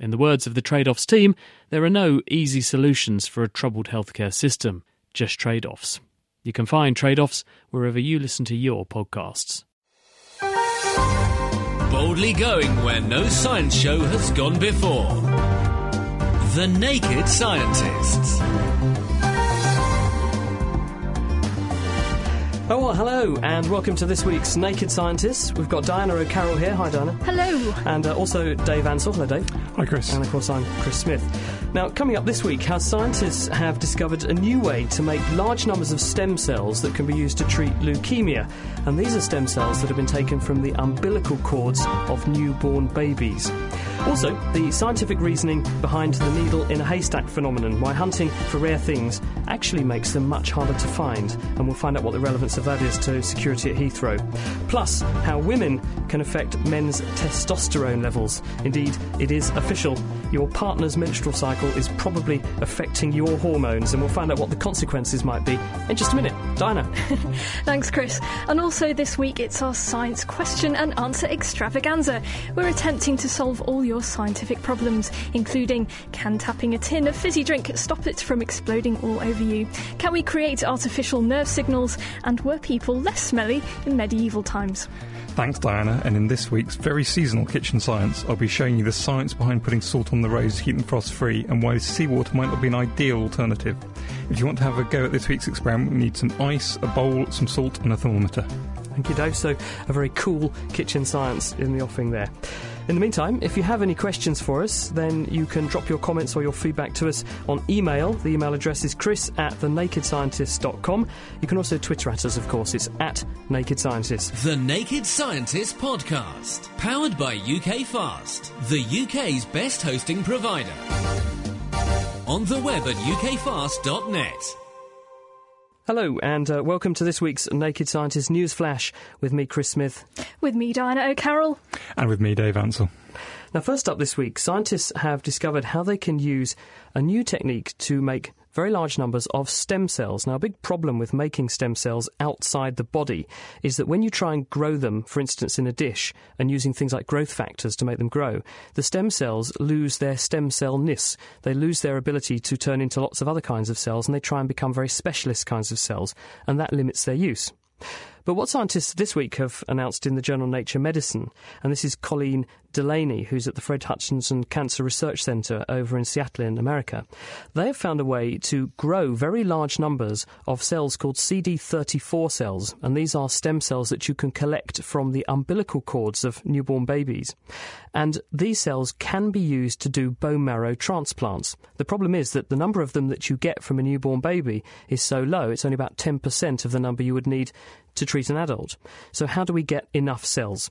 In the words of the Trade-offs team, there are no easy solutions for a troubled healthcare system, just trade-offs. You can find Trade-offs wherever you listen to your podcasts. Boldly going where no science show has gone before. The Naked Scientists. Oh, well, hello, and welcome to this week's Naked Scientists. We've got Diana O'Carroll here. Hi, Diana. Hello. And also Dave Ansell. Hello, Dave. Hi, Chris. And, of course, I'm Chris Smith. Now, coming up this week, how scientists have discovered a new way to make large numbers of stem cells that can be used to treat leukemia. And these are stem cells that have been taken from the umbilical cords of newborn babies. Also, the scientific reasoning behind the needle in a haystack phenomenon, why hunting for rare things actually makes them much harder to find. And we'll find out what the relevance of that is to security at Heathrow. Plus, how women can affect men's testosterone levels. Indeed, it is official. Your partner's menstrual cycle is probably affecting your hormones, and we'll find out what the consequences might be in just a minute. Diana. Thanks, Chris. And also this week, it's our science question and answer extravaganza. We're attempting to solve all your scientific problems, including: can tapping a tin of fizzy drink stop it from exploding all over you? Can we create artificial nerve signals? And were people less smelly in medieval times? Thanks, Diana, and in this week's very seasonal Kitchen Science, I'll be showing you the science behind putting salt on the roads to keep them frost-free and why seawater might not be an ideal alternative. If you want to have a go at this week's experiment, we need some ice, a bowl, some salt and a thermometer. Thank you, Dave. So, a very cool Kitchen Science in the offing there. In the meantime, if you have any questions for us, then you can drop your comments or your feedback to us on email. The email address is chris@thenakedscientists.com. You can also Twitter at us, of course. It's @NakedScientists. The Naked Scientists Podcast, powered by UK Fast, the UK's best hosting provider. On the web at ukfast.net. Hello, and welcome to this week's Naked Scientist News Flash with me, Chris Smith. With me, Diana O'Carroll. And with me, Dave Ansell. Now, first up this week, scientists have discovered how they can use a new technique to make very large numbers of stem cells. Now, a big problem with making stem cells outside the body is that when you try and grow them, for instance, in a dish, and using things like growth factors to make them grow, the stem cells lose their stem cell-ness. They lose their ability to turn into lots of other kinds of cells, and they try and become very specialist kinds of cells, and that limits their use. But what scientists this week have announced in the journal Nature Medicine, and this is Colleen Delaney, who's at the Fred Hutchinson Cancer Research Center over in Seattle in America, they have found a way to grow very large numbers of cells called CD34 cells, and these are stem cells that you can collect from the umbilical cords of newborn babies. And these cells can be used to do bone marrow transplants. The problem is that the number of them that you get from a newborn baby is so low, it's only about 10% of the number you would need to treat an adult. So how do we get enough cells?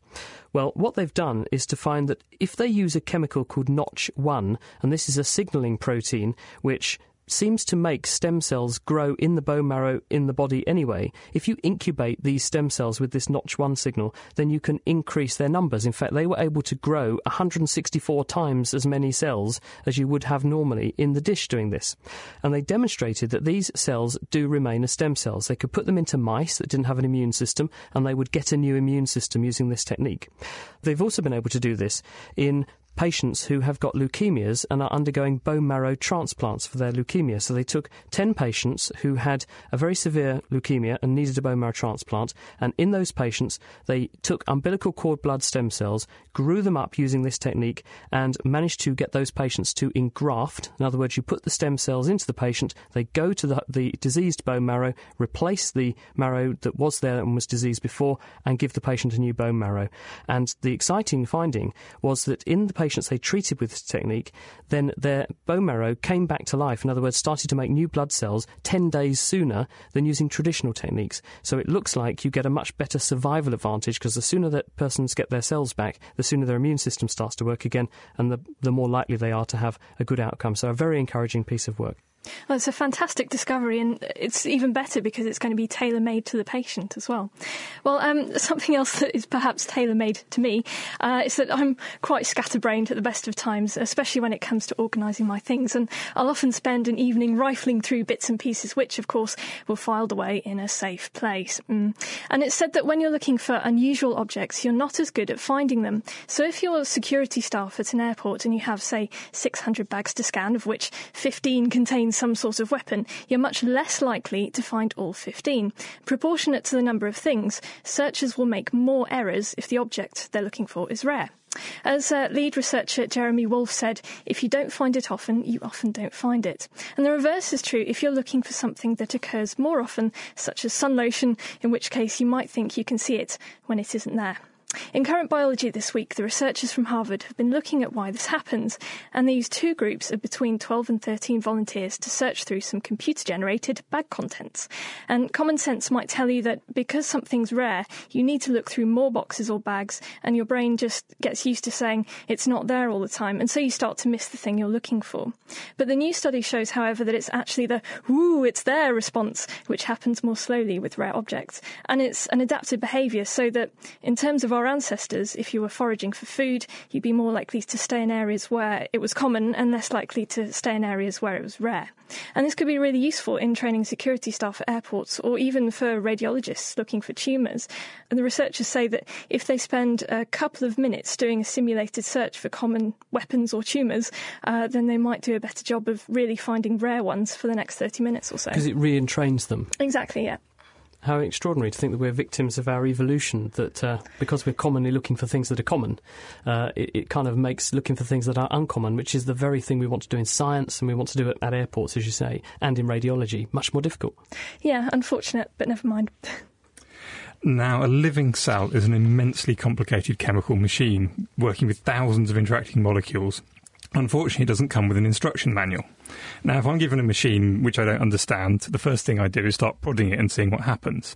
Well, what they've done is to find that if they use a chemical called Notch1, and this is a signalling protein which seems to make stem cells grow in the bone marrow in the body anyway, if you incubate these stem cells with this Notch1 signal, then you can increase their numbers. In fact, they were able to grow 164 times as many cells as you would have normally in the dish doing this. And they demonstrated that these cells do remain as stem cells. They could put them into mice that didn't have an immune system, and they would get a new immune system using this technique. They've also been able to do this in patients who have got leukemias and are undergoing bone marrow transplants for their leukemia. So they took 10 patients who had a very severe leukemia and needed a bone marrow transplant, and in those patients they took umbilical cord blood stem cells, grew them up using this technique, and managed to get those patients to engraft. In other words, you put the stem cells into the patient, they go to the diseased bone marrow, replace the marrow that was there and was diseased before, and give the patient a new bone marrow. And the exciting finding was that in the patients they treated with this technique, then their bone marrow came back to life. In other words, started to make new blood cells 10 days sooner than using traditional techniques. So it looks like you get a much better survival advantage, because the sooner that persons get their cells back, the sooner their immune system starts to work again, and the more likely they are to have a good outcome. So a very encouraging piece of work. Well, it's a fantastic discovery, and it's even better because it's going to be tailor-made to the patient as well. Well, something else that is perhaps tailor-made to me is that I'm quite scatterbrained at the best of times, especially when it comes to organising my things, and I'll often spend an evening rifling through bits and pieces which, of course, were filed away in a safe place. And it's said that when you're looking for unusual objects, you're not as good at finding them. So if you're security staff at an airport and you have, say, 600 bags to scan, of which 15 contain some sort of weapon, you're much less likely to find all 15. Proportionate to the number of things, searchers will make more errors if the object they're looking for is rare. As lead researcher Jeremy Wolfe said, if you don't find it often, you often don't find it. And the reverse is true if you're looking for something that occurs more often, such as sun lotion, in which case you might think you can see it when it isn't there. In Current Biology this week, the researchers from Harvard have been looking at why this happens, and they used two groups of between 12 and 13 volunteers to search through some computer-generated bag contents. And common sense might tell you that because something's rare, you need to look through more boxes or bags, and your brain just gets used to saying it's not there all the time, and so you start to miss the thing you're looking for. But the new study shows, however, that it's actually the "woo, it's there" response, which happens more slowly with rare objects. And it's an adaptive behaviour, so that in terms of our ancestors, if you were foraging for food, you'd be more likely to stay in areas where it was common and less likely to stay in areas where it was rare. And this could be really useful in training security staff at airports or even for radiologists looking for tumours. And the researchers say that if they spend a couple of minutes doing a simulated search for common weapons or tumours, then they might do a better job of really finding rare ones for the next 30 minutes or so. Because it re-entrains them. Exactly, yeah. How extraordinary to think that we're victims of our evolution, that because we're commonly looking for things that are common, it kind of makes looking for things that are uncommon, which is the very thing we want to do in science and we want to do it at airports, as you say, and in radiology, much more difficult. Yeah, unfortunate, but never mind. Now, a living cell is an immensely complicated chemical machine working with thousands of interacting molecules. Unfortunately, it doesn't come with an instruction manual. Now, if I'm given a machine which I don't understand, the first thing I do is start prodding it and seeing what happens.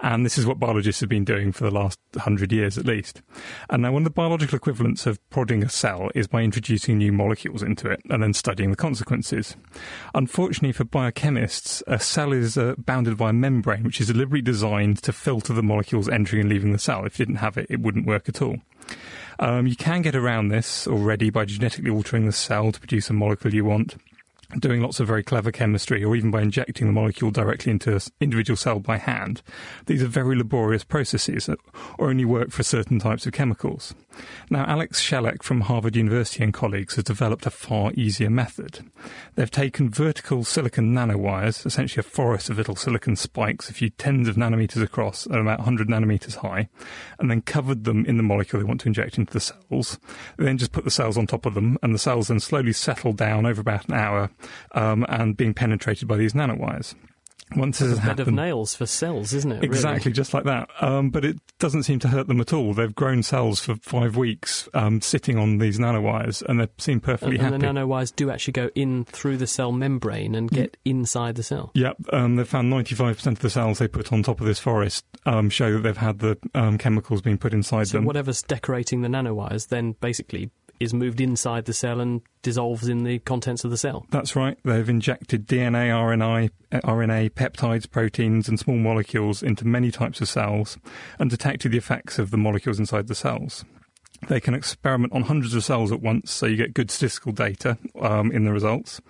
And this is what biologists have been doing for the last 100 years at least. And now one of the biological equivalents of prodding a cell is by introducing new molecules into it and then studying the consequences. Unfortunately for biochemists, a cell is bounded by a membrane which is deliberately designed to filter the molecules entering and leaving the cell. If you didn't have it, it wouldn't work at all. You can get around this already by genetically altering the cell to produce a molecule you want, doing lots of very clever chemistry, or even by injecting the molecule directly into an individual cell by hand. These are very laborious processes that only work for certain types of chemicals. Now, Alex Shalek from Harvard University and colleagues has developed a far easier method. They've taken vertical silicon nanowires, essentially a forest of little silicon spikes, a few tens of nanometers across and about 100 nanometers high, and then covered them in the molecule they want to inject into the cells. They then just put the cells on top of them, and the cells then slowly settle down over about an hour, and being penetrated by these nanowires. Once this has happened, a bed of nails for cells, isn't it? Exactly, really? Just like that. But it doesn't seem to hurt them at all. They've grown cells for 5 weeks sitting on these nanowires, and they seem perfectly happy. And the nanowires do actually go in through the cell membrane and get inside the cell. Yep, they've found 95% of the cells they put on top of this forest show that they've had the chemicals being put inside them. So whatever's decorating the nanowires then basically is moved inside the cell and dissolves in the contents of the cell. That's right. They've injected DNA, RNA, peptides, proteins and small molecules into many types of cells and detected the effects of the molecules inside the cells. They can experiment on hundreds of cells at once, so you get good statistical data in the results.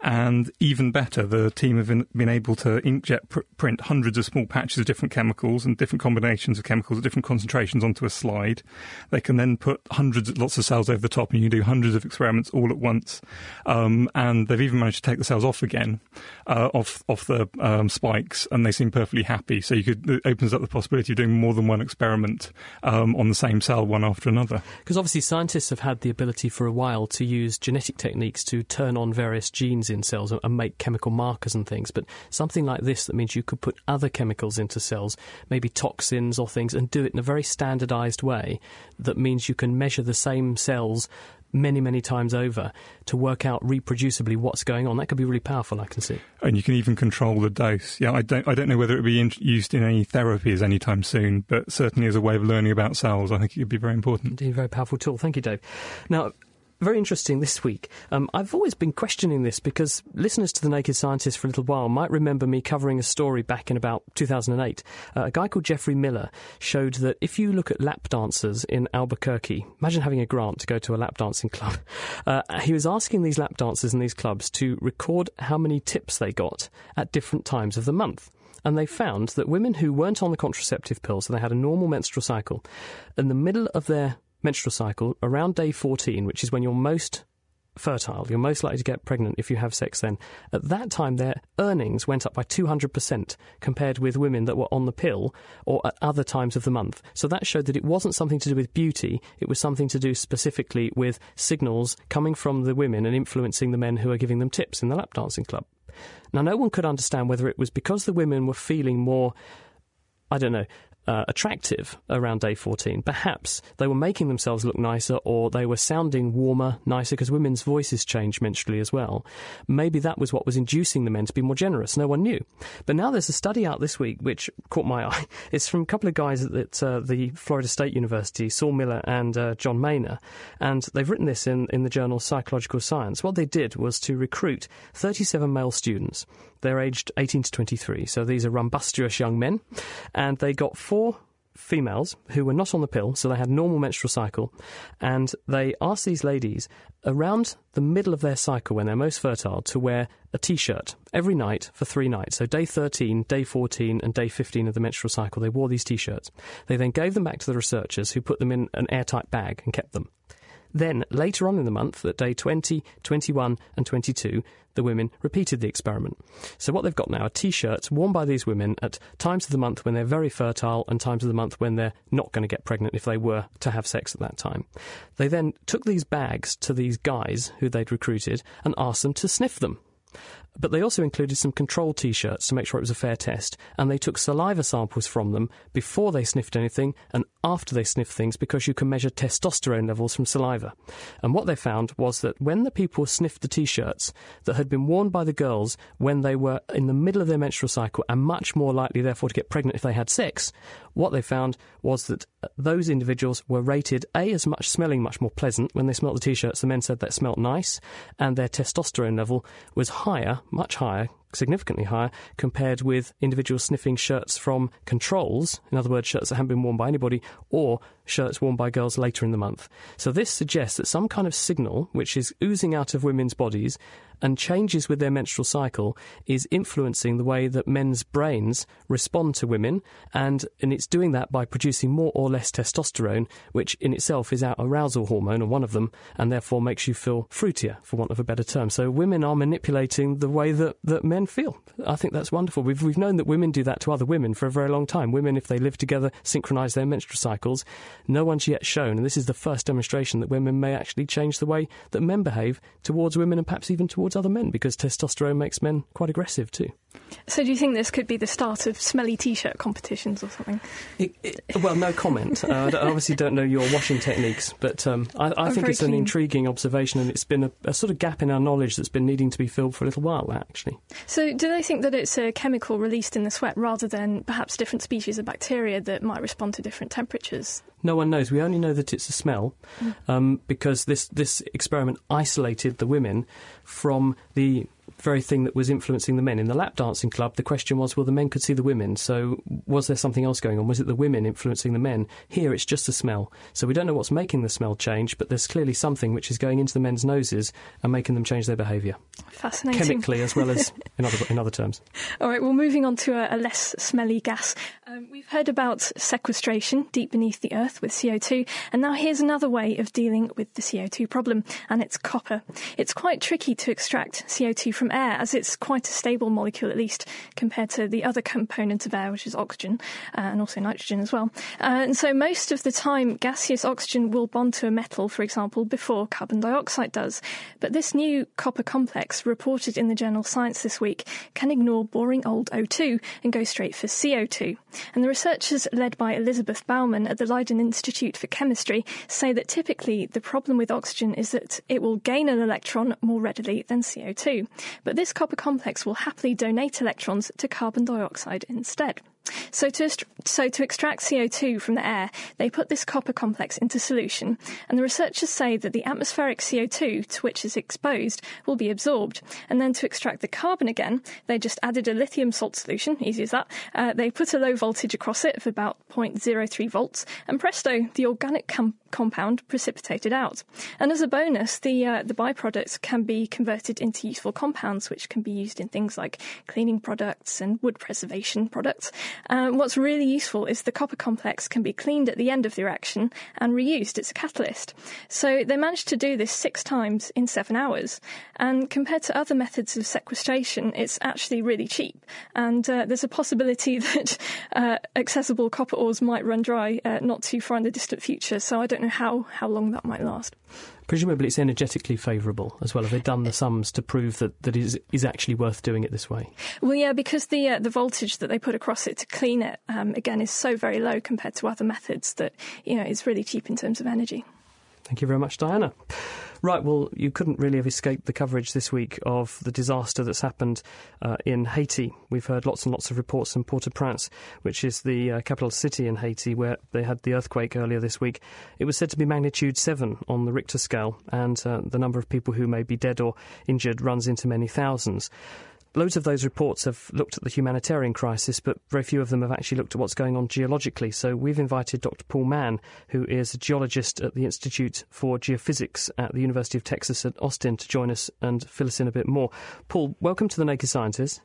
And even better, the team have been able to inkjet print hundreds of small patches of different chemicals and different combinations of chemicals at different concentrations onto a slide. They can then put lots of cells over the top, and you can do hundreds of experiments all at once. And they've even managed to take the cells off again, off the spikes, and they seem perfectly happy. So it opens up the possibility of doing more than one experiment on the same cell, one after another. Because obviously scientists have had the ability for a while to use genetic techniques to turn on various genes in cells and make chemical markers and things, but something like this that means you could put other chemicals into cells, maybe toxins or things, and do it in a very standardised way that means you can measure the same cells many, many times over to work out reproducibly what's going on. That could be really powerful, I can see. And you can even control the dose. Yeah, I don't know whether it would be used in any therapies anytime soon, but certainly as a way of learning about cells, I think it would be very important. Indeed, a very powerful tool. Thank you, Dave. Now, very interesting this week. I've always been questioning this because listeners to The Naked Scientists for a little while might remember me covering a story back in about 2008. A guy called Jeffrey Miller showed that if you look at lap dancers in Albuquerque, imagine having a grant to go to a lap dancing club. He was asking these lap dancers in these clubs to record how many tips they got at different times of the month. And they found that women who weren't on the contraceptive pill, so they had a normal menstrual cycle, in the middle of their menstrual cycle, around day 14, which is when you're most fertile, you're most likely to get pregnant if you have sex then, at that time their earnings went up by 200% compared with women that were on the pill or at other times of the month. So that showed that it wasn't something to do with beauty, it was something to do specifically with signals coming from the women and influencing the men who are giving them tips in the lap dancing club. Now, no one could understand whether it was because the women were feeling more, attractive around day 14. Perhaps they were making themselves look nicer, or they were sounding warmer, nicer, because women's voices change menstrually as well. Maybe that was what was inducing the men to be more generous. No one knew. But now there's a study out this week which caught my eye. It's from a couple of guys at the Florida State University, Saul Miller and John Mayner, and they've written this in the journal Psychological Science. What they did was to recruit 37 male students. They're aged 18 to 23, so these are rumbustious young men, and they got four females who were not on the pill, so they had normal menstrual cycle, and they asked these ladies around the middle of their cycle when they're most fertile to wear a T-shirt every night for 3 nights. So day 13, day 14 and day 15 of the menstrual cycle, they wore these T-shirts. They then gave them back to the researchers, who put them in an airtight bag and kept them. Then, later on in the month, at day 20, 21 and 22, the women repeated the experiment. So what they've got now are T-shirts worn by these women at times of the month when they're very fertile and times of the month when they're not going to get pregnant if they were to have sex at that time. They then took these bags to these guys who they'd recruited and asked them to sniff them. But they also included some control T-shirts to make sure it was a fair test, and they took saliva samples from them before they sniffed anything and after they sniffed things, because you can measure testosterone levels from saliva. And what they found was that when the people sniffed the T-shirts that had been worn by the girls when they were in the middle of their menstrual cycle and much more likely therefore to get pregnant if they had sex, what they found was that those individuals were rated A, as much smelling much more pleasant. When they smelt the T-shirts, the men said that smelt nice, and their testosterone level was higher, much higher, significantly higher, compared with individuals sniffing shirts from controls, in other words, shirts that haven't been worn by anybody, or shirts worn by girls later in the month. So this suggests that some kind of signal, which is oozing out of women's bodies and changes with their menstrual cycle, is influencing the way that men's brains respond to women, and it's doing that by producing more or less testosterone, which in itself is our arousal hormone, or one of them, and therefore makes you feel fruitier, for want of a better term. So women are manipulating the way that men feel. I think that's wonderful. We've known that women do that to other women for a very long time. Women, if they live together, synchronise their menstrual cycles. No one's yet shown, and this is the first demonstration, that women may actually change the way that men behave towards women, and perhaps even towards other men, because testosterone makes men quite aggressive too. So do you think this could be the start of smelly T-shirt competitions or something? Well, no comment. I obviously don't know your washing techniques, but I think it's an intriguing observation, and it's been a sort of gap in our knowledge that's been needing to be filled for a little while, actually. So do they think that it's a chemical released in the sweat rather than perhaps different species of bacteria that might respond to different temperatures? No one knows. We only know that it's a smell, because this experiment isolated the women from the very thing that was influencing the men. In the lap dancing club, the question was, well, the men could see the women, so was there something else going on? Was it the women influencing the men? Here, it's just a smell. So we don't know what's making the smell change, but there's clearly something which is going into the men's noses and making them change their behaviour. Fascinating. Chemically, as well as in other terms. All right, well, moving on to a less smelly gas. We've heard about sequestration deep beneath the earth with CO2, and now here's another way of dealing with the CO2 problem, and it's copper. It's quite tricky to extract CO2 from air, as it's quite a stable molecule, at least compared to the other component of air, which is oxygen, and also nitrogen as well. And so most of the time gaseous oxygen will bond to a metal, for example, before carbon dioxide does. But this new copper complex, reported in the journal Science this week, can ignore boring old O2 and go straight for CO2. And the researchers, led by Elizabeth Bauman at the Leiden Institute for Chemistry, say that typically the problem with oxygen is that it will gain an electron more readily than CO2. But this copper complex will happily donate electrons to carbon dioxide instead. So to extract CO2 from the air, they put this copper complex into solution, and the researchers say that the atmospheric CO2 to which it's exposed will be absorbed. And then to extract the carbon again, they just added a lithium salt solution, easy as that. They put a low voltage across it of about 0.03 volts, and presto, the organic compound precipitated out. And as a bonus, the byproducts can be converted into useful compounds, which can be used in things like cleaning products and wood preservation products. What's really useful is the copper complex can be cleaned at the end of the reaction and reused. It's a catalyst. So they managed to do this 6 times in 7 hours. And compared to other methods of sequestration, it's actually really cheap. And there's a possibility that accessible copper ores might run dry not too far in the distant future. So I don't know how long that might last. Presumably it's energetically favourable as well. Have they done the sums to prove that it is actually worth doing it this way? Well, yeah, because the voltage that they put across it to clean it, again, is so very low compared to other methods that, it's really cheap in terms of energy. Thank you very much, Diana. Right, well, you couldn't really have escaped the coverage this week of the disaster that's happened in Haiti. We've heard lots and lots of reports in Port-au-Prince, which is the capital city in Haiti, where they had the earthquake earlier this week. It was said to be magnitude 7 on the Richter scale, and the number of people who may be dead or injured runs into many thousands. Loads of those reports have looked at the humanitarian crisis, but very few of them have actually looked at what's going on geologically. So we've invited Dr. Paul Mann, who is a geologist at the Institute for Geophysics at the University of Texas at Austin, to join us and fill us in a bit more. Paul, welcome to The Naked Scientists.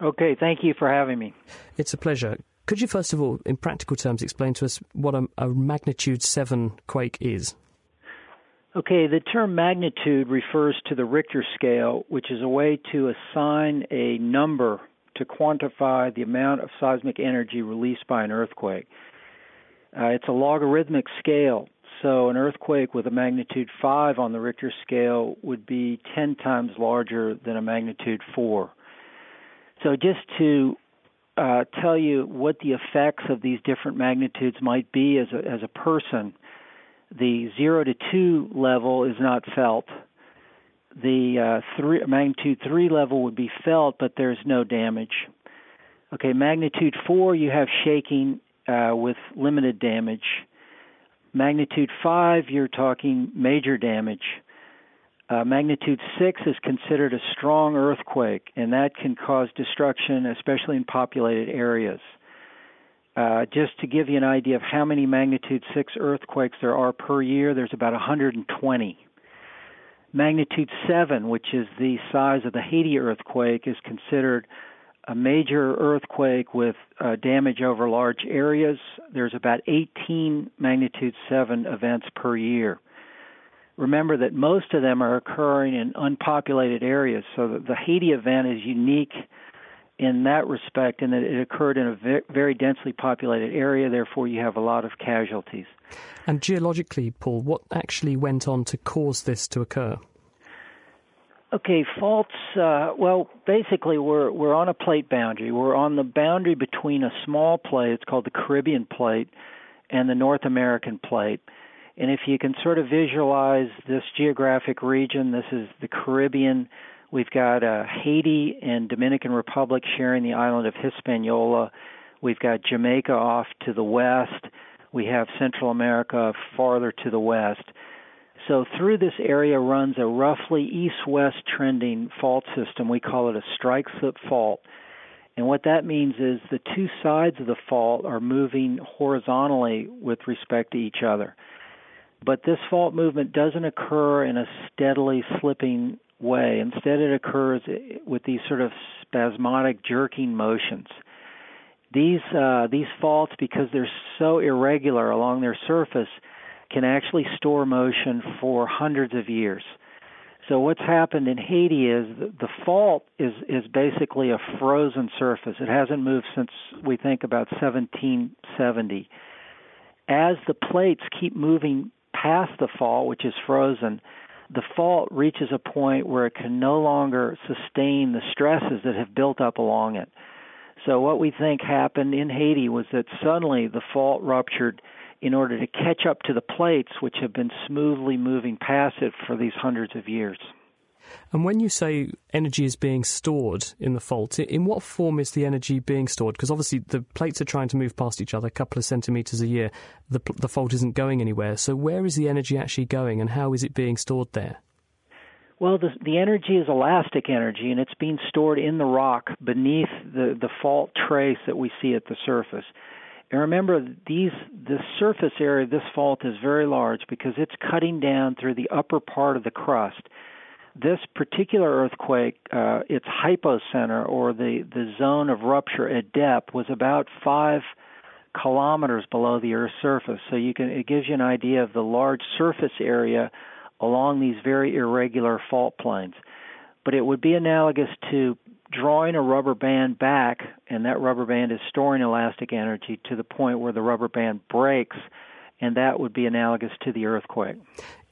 OK, thank you for having me. It's a pleasure. Could you first of all, in practical terms, explain to us what a magnitude 7 quake is? Okay, the term magnitude refers to the Richter scale, which is a way to assign a number to quantify the amount of seismic energy released by an earthquake. It's a logarithmic scale, so an earthquake with a magnitude 5 on the Richter scale would be 10 times larger than a magnitude 4. So just to tell you what the effects of these different magnitudes might be as a person, the 0 to 2 level is not felt. The magnitude 3 level would be felt, but there's no damage. Okay, magnitude 4, you have shaking with limited damage. Magnitude 5, you're talking major damage. Magnitude 6 is considered a strong earthquake, and that can cause destruction, especially in populated areas. Just to give you an idea of how many magnitude 6 earthquakes there are per year, there's about 120. Magnitude 7, which is the size of the Haiti earthquake, is considered a major earthquake with damage over large areas. There's about 18 magnitude 7 events per year. Remember that most of them are occurring in unpopulated areas, so the Haiti event is unique in that respect, and that it occurred in a very densely populated area, therefore you have a lot of casualties. And geologically, Paul, what actually went on to cause this to occur? Okay, faults, well, basically we're on a plate boundary. We're on the boundary between a small plate, it's called the Caribbean plate, and the North American plate. And if you can sort of visualize this geographic region, this is the Caribbean. We've got Haiti and Dominican Republic sharing the island of Hispaniola. We've got Jamaica off to the west. We have Central America farther to the west. So through this area runs a roughly east-west trending fault system. We call it a strike-slip fault. And what that means is the two sides of the fault are moving horizontally with respect to each other. But this fault movement doesn't occur in a steadily slipping way. Instead, it occurs with these sort of spasmodic jerking motions. These faults, because they're so irregular along their surface, can actually store motion for hundreds of years. So what's happened in Haiti is the fault is basically a frozen surface. It hasn't moved since, we think, about 1770. As the plates keep moving past the fault, which is frozen, the fault reaches a point where it can no longer sustain the stresses that have built up along it. So what we think happened in Haiti was that suddenly the fault ruptured in order to catch up to the plates, which have been smoothly moving past it for these hundreds of years. And when you say energy is being stored in the fault, in what form is the energy being stored? Because obviously the plates are trying to move past each other a couple of centimetres a year. The fault isn't going anywhere. So where is the energy actually going, and how is it being stored there? Well, the energy is elastic energy, and it's being stored in the rock beneath the fault trace that we see at the surface. And remember, this surface area, this fault is very large because it's cutting down through the upper part of the crust. This particular earthquake, its hypocenter, or the zone of rupture at depth, was about 5 kilometers below the Earth's surface. So it gives you an idea of the large surface area along these very irregular fault planes. But it would be analogous to drawing a rubber band back, and that rubber band is storing elastic energy to the point where the rubber band breaks, and that would be analogous to the earthquake.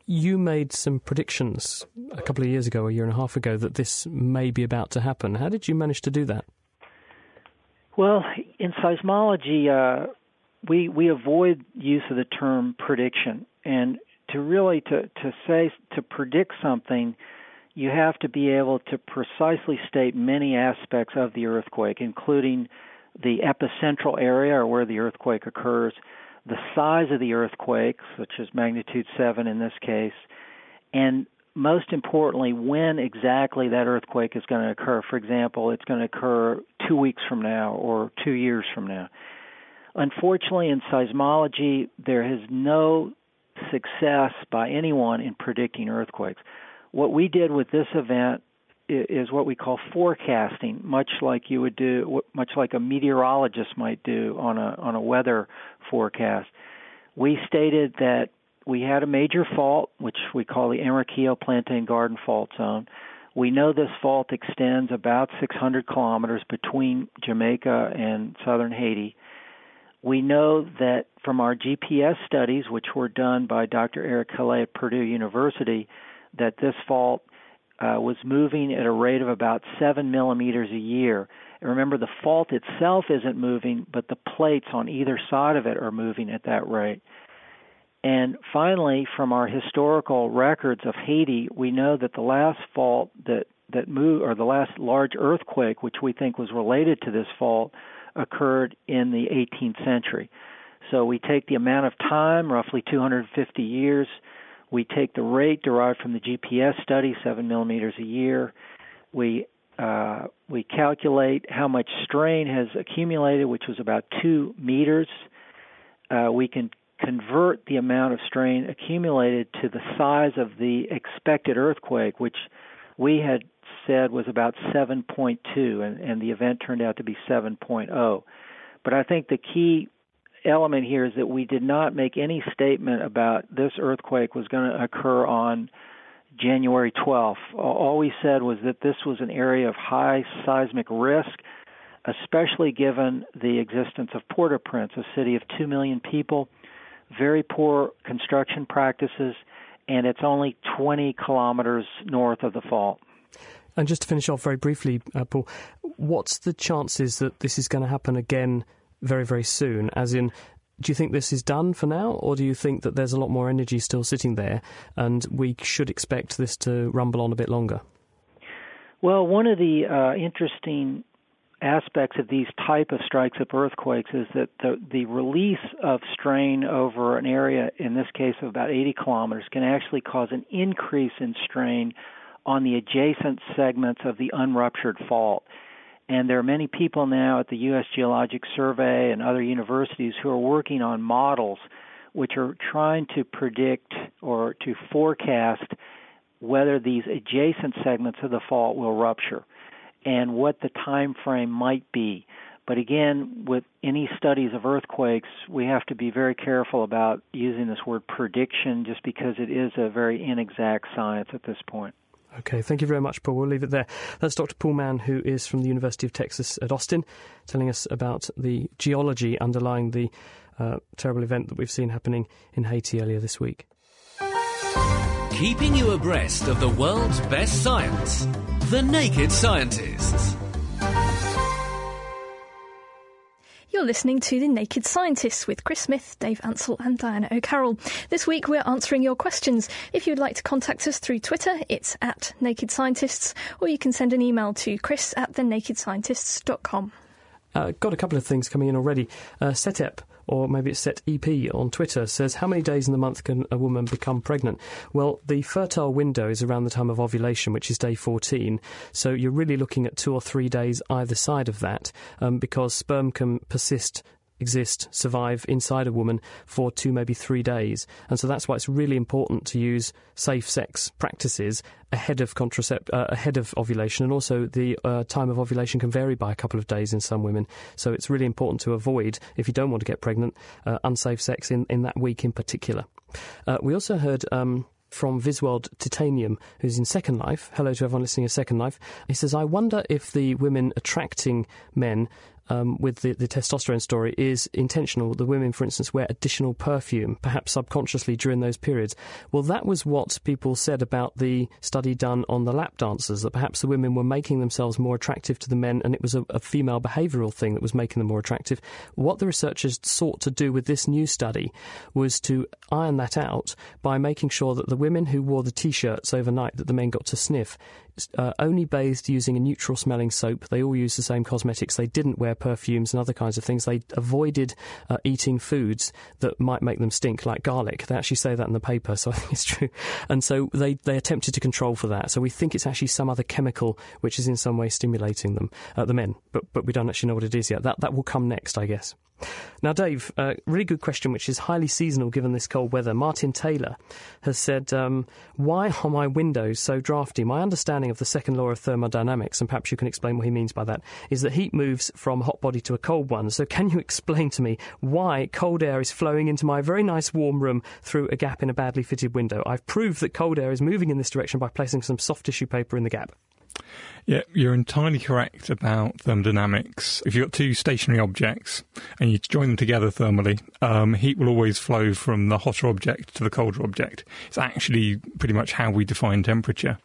You made some predictions a couple of years ago, a year and a half ago, that this may be about to happen. How did you manage to do that? Well, in seismology, we avoid use of the term prediction. And to predict something, you have to be able to precisely state many aspects of the earthquake, including the epicentral area, or where the earthquake occurs, the size of the earthquake, such as magnitude 7 in this case, and most importantly, when exactly that earthquake is going to occur. For example, it's going to occur 2 weeks from now or 2 years from now. Unfortunately, in seismology, there is no success by anyone in predicting earthquakes. What we did with this event is what we call forecasting, much like a meteorologist might do on a weather forecast. We stated that we had a major fault, which we call the Enriquillo Plantain Garden Fault Zone. We know this fault extends about 600 kilometers between Jamaica and southern Haiti. We know that from our GPS studies, which were done by Dr. Eric Calais at Purdue University, that this fault was moving at a rate of about 7 millimeters a year. And remember, the fault itself isn't moving, but the plates on either side of it are moving at that rate. And finally, from our historical records of Haiti, we know that the last fault that moved, or the last large earthquake, which we think was related to this fault, occurred in the 18th century. So we take the amount of time, roughly 250 years, we take the rate derived from the GPS study, 7 millimeters a year. We calculate how much strain has accumulated, which was about 2 meters. We can convert the amount of strain accumulated to the size of the expected earthquake, which we had said was about 7.2, and the event turned out to be 7.0. But I think the key element here is that we did not make any statement about this earthquake was going to occur on January 12th. All we said was that this was an area of high seismic risk, especially given the existence of Port-au-Prince, a city of 2 million people, very poor construction practices, and it's only 20 kilometers north of the fault. And just to finish off very briefly, Paul, what's the chances that this is going to happen again very, very soon? As in, do you think this is done for now, or do you think that there's a lot more energy still sitting there and we should expect this to rumble on a bit longer? Well, one of the interesting aspects of these type of strikes of earthquakes is that the release of strain over an area, in this case of about 80 kilometers, can actually cause an increase in strain on the adjacent segments of the unruptured fault. And there are many people now at the U.S. Geologic Survey and other universities who are working on models which are trying to predict or to forecast whether these adjacent segments of the fault will rupture and what the time frame might be. But again, with any studies of earthquakes, we have to be very careful about using this word prediction just because it is a very inexact science at this point. OK, thank you very much, Paul. We'll leave it there. That's Dr. Paul Mann, who is from the University of Texas at Austin, telling us about the geology underlying the terrible event that we've seen happening in Haiti earlier this week. Keeping you abreast of the world's best science, The Naked Scientists. You're listening to The Naked Scientists with Chris Smith, Dave Ansell and Diana O'Carroll. This week we're answering your questions. If you'd like to contact us through Twitter, it's at Naked Scientists, or you can send an email to chris@thenakedscientists.com. Got a couple of things coming in already. Setep, or maybe it's SetEP on Twitter, says, how many days in the month can a woman become pregnant? Well, the fertile window is around the time of ovulation, which is day 14. So you're really looking at 2 or 3 days either side of that, because sperm can persist, exist, survive inside a woman for 2, maybe 3 days. And so that's why it's really important to use safe sex practices ahead of ovulation, and also the time of ovulation can vary by a couple of days in some women. So it's really important to avoid, if you don't want to get pregnant, unsafe sex in that week in particular. We also heard from Viswald Titanium, who's in Second Life. Hello to everyone listening to Second Life. He says, I wonder if the women attracting men with the testosterone story is intentional. The women, for instance, wear additional perfume, perhaps subconsciously, during those periods. Well, that was what people said about the study done on the lap dancers, that perhaps the women were making themselves more attractive to the men, and it was a female behavioural thing that was making them more attractive. What the researchers sought to do with this new study was to iron that out by making sure that the women who wore the T-shirts overnight that the men got to sniff only bathed using a neutral-smelling soap. They all used the same cosmetics. They didn't wear perfumes and other kinds of things. They avoided eating foods that might make them stink, like garlic. They actually say that in the paper, so I think it's true. And so they attempted to control for that. So we think it's actually some other chemical which is in some way stimulating them, the men. But we don't actually know what it is yet. That will come next, I guess. Now, Dave, really good question, which is highly seasonal given this cold weather. Martin Taylor has said, why are my windows so drafty? My understanding of the second law of thermodynamics, and perhaps you can explain what he means by that, is that heat moves from a hot body to a cold one. So can you explain to me why cold air is flowing into my very nice warm room through a gap in a badly fitted window? I've proved that cold air is moving in this direction by placing some soft tissue paper in the gap. Yeah, you're entirely correct about thermodynamics. If you've got two stationary objects and you join them together thermally, heat will always flow from the hotter object to the colder object. It's actually pretty much how we define temperature.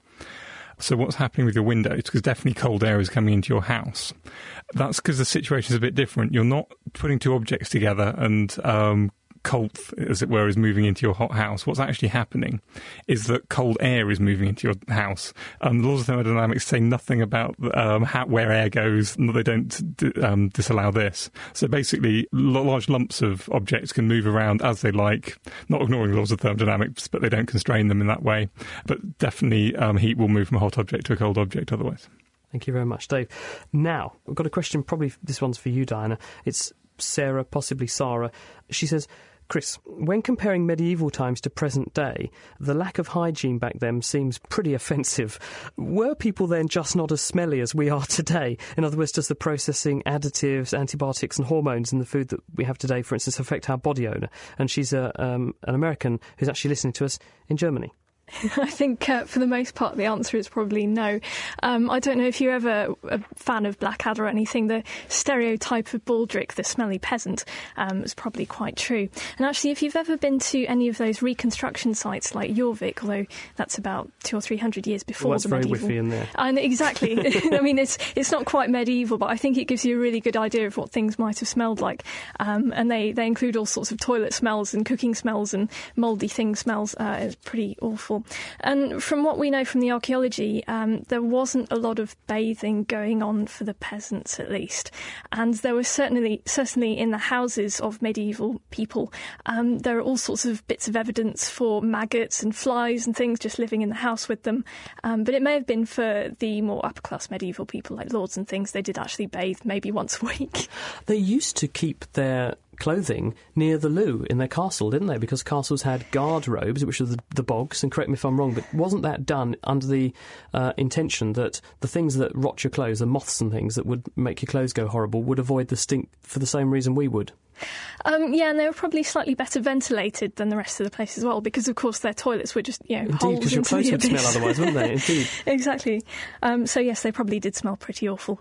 So what's happening with your windows? Because definitely cold air is coming into your house. That's because the situation is a bit different. You're not putting two objects together and cold, as it were, is moving into your hot house. What's actually happening is that cold air is moving into your house. The laws of thermodynamics say nothing about where air goes, and they don't disallow this. So basically, large lumps of objects can move around as they like, not ignoring the laws of thermodynamics, but they don't constrain them in that way. But definitely, heat will move from a hot object to a cold object otherwise. Thank you very much, Dave. Now, I've got a question, probably this one's for you, Diana. It's Sarah, possibly Sarah. She says, Chris, when comparing medieval times to present day, the lack of hygiene back then seems pretty offensive. Were people then just not as smelly as we are today? In other words, does the processing, additives, antibiotics and hormones in the food that we have today, for instance, affect our body odour? And she's an American who's actually listening to us in Germany. I think for the most part the answer is probably no. I don't know if you're ever a fan of Blackadder or anything. The stereotype of Baldric, the smelly peasant, is probably quite true. And actually, if you've ever been to any of those reconstruction sites like Jorvik, although that's about 200 or 300 years before the medieval. That's very whiffy in there. And exactly. I mean, it's not quite medieval, but I think it gives you a really good idea of what things might have smelled like. And they include all sorts of toilet smells and cooking smells and mouldy thing smells. It's pretty awful. And from what we know from the archaeology, there wasn't a lot of bathing going on for the peasants, at least. And there were certainly in the houses of medieval people, there are all sorts of bits of evidence for maggots and flies and things just living in the house with them. But it may have been for the more upper-class medieval people, like lords and things, they did actually bathe maybe once a week. They used to keep their clothing near the loo in their castle, didn't they? Because castles had guard robes, which were the bogs, and correct me if I'm wrong, but wasn't that done under the intention that the things that rot your clothes, the moths and things that would make your clothes go horrible, would avoid the stink for the same reason we would? Yeah, and they were probably slightly better ventilated than the rest of the place as well, because of course their toilets were just, you know, holes. Indeed, because your clothes would smell otherwise, wouldn't they? Indeed. Exactly. So yes, they probably did smell pretty awful.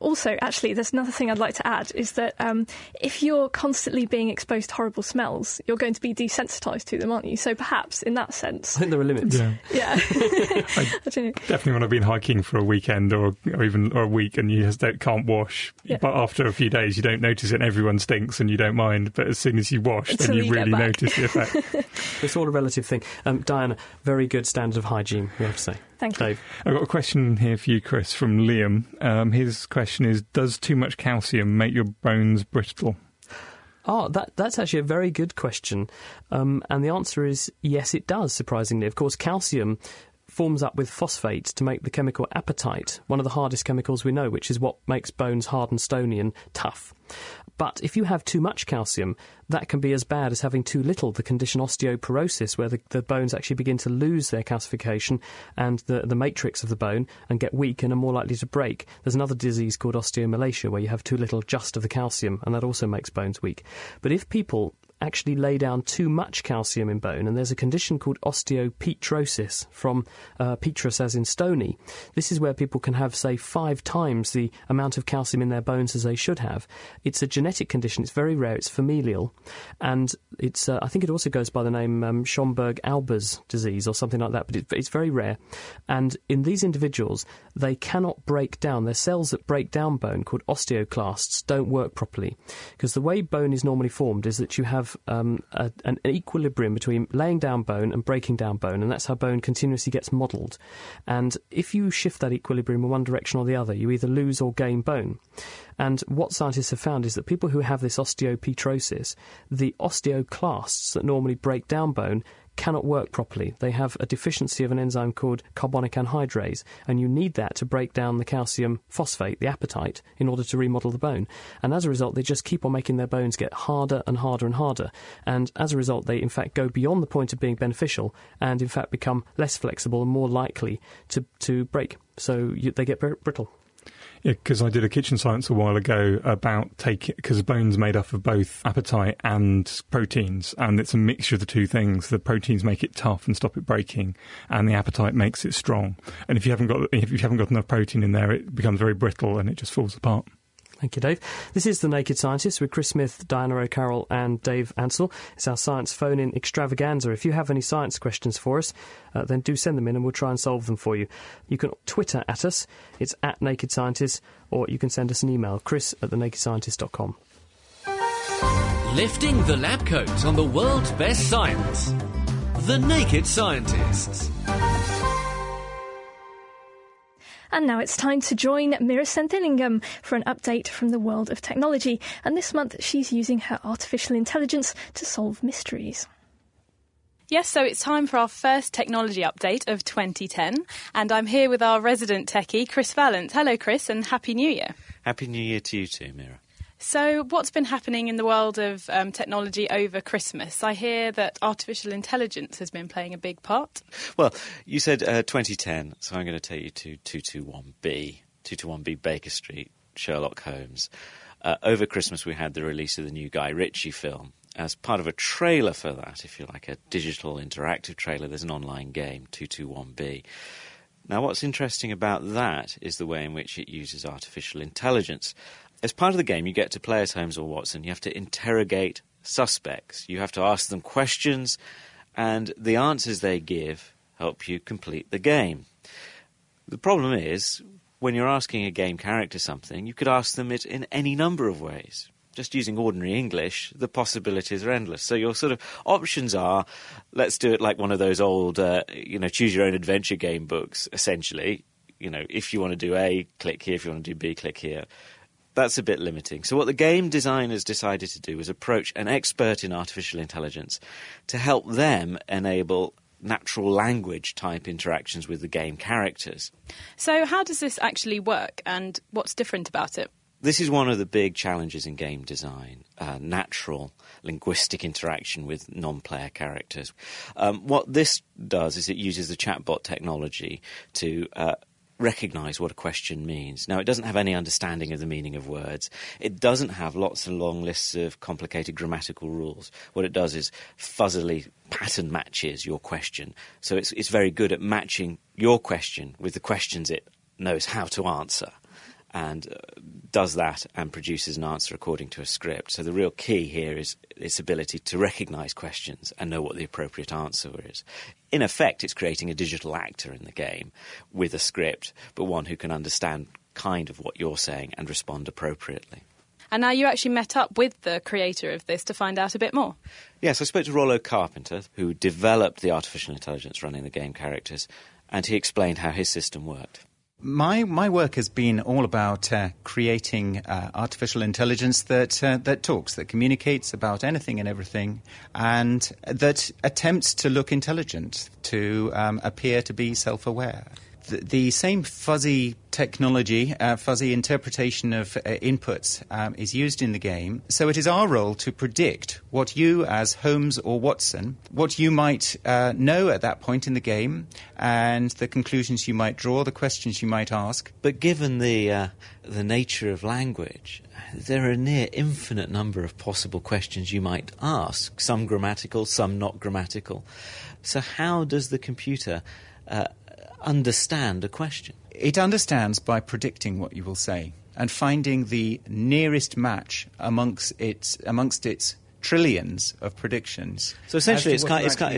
Also, actually, there's another thing I'd like to add, is that if you're constantly being exposed to horrible smells, you're going to be desensitised to them, aren't you? So perhaps in that sense, I think there are limits. Yeah. I don't know. Definitely, when I've been hiking for a weekend or even a week, and you just can't wash, but after a few days you don't notice it, and everyone stinks and you don't mind. But as soon as you wash, then you really notice the effect. It's all a relative thing. Diana, very good standard of hygiene, we have to say. Thank you. Dave. I've got a question here for you, Chris, from Liam. His question is, does too much calcium make your bones brittle? Oh, that's actually a very good question. And the answer is yes, it does, surprisingly. Of course, calcium forms up with phosphate to make the chemical apatite, one of the hardest chemicals we know, which is what makes bones hard and stony and tough. But if you have too much calcium, that can be as bad as having too little, the condition osteoporosis, where the bones actually begin to lose their calcification and the matrix of the bone and get weak and are more likely to break. There's another disease called osteomalacia, where you have too little just of the calcium, and that also makes bones weak. But if people actually lay down too much calcium in bone, and there's a condition called osteopetrosis, from petrous as in stony. This is where people can have, say, 5 times the amount of calcium in their bones as they should have. It's a genetic condition, it's very rare, it's familial, and it's I think it also goes by the name Schomburg-Albers disease or something like that, but it's very rare. And in these individuals, they cannot break down, their cells that break down bone, called osteoclasts, don't work properly, because the way bone is normally formed is that you have an equilibrium between laying down bone and breaking down bone, and that's how bone continuously gets modelled. And if you shift that equilibrium in one direction or the other, you either lose or gain bone. And what scientists have found is that people who have this osteopetrosis, the osteoclasts that normally break down bone cannot work properly. They have a deficiency of an enzyme called carbonic anhydrase, and you need that to break down the calcium phosphate, the apatite, in order to remodel the bone. And as a result, they just keep on making their bones get harder and harder and harder. And as a result, they in fact go beyond the point of being beneficial and in fact become less flexible and more likely to break. So they get brittle. Yeah, because I did a kitchen science a while ago about because bones made up of both apatite and proteins, and it's a mixture of the two things. The proteins make it tough and stop it breaking, and the apatite makes it strong. And if you haven't got enough protein in there, it becomes very brittle and it just falls apart. Thank you, Dave. This is The Naked Scientists with Chris Smith, Diana O'Carroll and Dave Ansell. It's our science phone-in extravaganza. If you have any science questions for us, then do send them in and we'll try and solve them for you. You can Twitter at us. It's @NakedScientists, or you can send us an email, chris@thenakedscientist.com. Lifting the lab coat on the world's best science. The Naked Scientists. And now it's time to join Mira Senthingham for an update from the world of technology. And this month she's using her artificial intelligence to solve mysteries. Yes, so it's time for our first technology update of 2010. And I'm here with our resident techie, Chris Valance. Hello, Chris, and Happy New Year. Happy New Year to you too, Mira. So what's been happening in the world of technology over Christmas? I hear that artificial intelligence has been playing a big part. Well, you said 2010, so I'm going to take you to 221B, 221B Baker Street, Sherlock Holmes. Over Christmas we had the release of the new Guy Ritchie film. As part of a trailer for that, if you like, a digital interactive trailer, there's an online game, 221B. Now what's interesting about that is the way in which it uses artificial intelligence. As part of the game, you get to play as Holmes or Watson. You have to interrogate suspects. You have to ask them questions, and the answers they give help you complete the game. The problem is, when you're asking a game character something, you could ask them it in any number of ways. Just using ordinary English, the possibilities are endless. So your sort of options are, let's do it like one of those old, choose-your-own-adventure game books, essentially. You know, if you want to do A, click here. If you want to do B, click here. That's a bit limiting. So what the game designers decided to do was approach an expert in artificial intelligence to help them enable natural language type interactions with the game characters. So how does this actually work, and what's different about it? This is one of the big challenges in game design, natural linguistic interaction with non-player characters. What this does is it uses the chatbot technology to recognise what a question means. Now, it doesn't have any understanding of the meaning of words. It doesn't have lots of long lists of complicated grammatical rules. What it does is fuzzily pattern matches your question. So it's very good at matching your question with the questions it knows how to answer, and does that and produces an answer according to a script. So the real key here is its ability to recognise questions and know what the appropriate answer is. In effect, it's creating a digital actor in the game with a script, but one who can understand kind of what you're saying and respond appropriately. And now you actually met up with the creator of this to find out a bit more. Yes, I spoke to Rollo Carpenter, who developed the artificial intelligence running the game characters, and he explained how his system worked. My work has been all about creating artificial intelligence that talks, that communicates about anything and everything, and that attempts to look intelligent, to appear to be self-aware. The same fuzzy technology, fuzzy interpretation of inputs is used in the game. So it is our role to predict what you as Holmes or Watson, what you might know at that point in the game, and the conclusions you might draw, the questions you might ask. But given the nature of language, there are a near infinite number of possible questions you might ask, some grammatical, some not grammatical. So how does the computer understand a question? It understands by predicting what you will say and finding the nearest match amongst its trillions of predictions. So essentially it's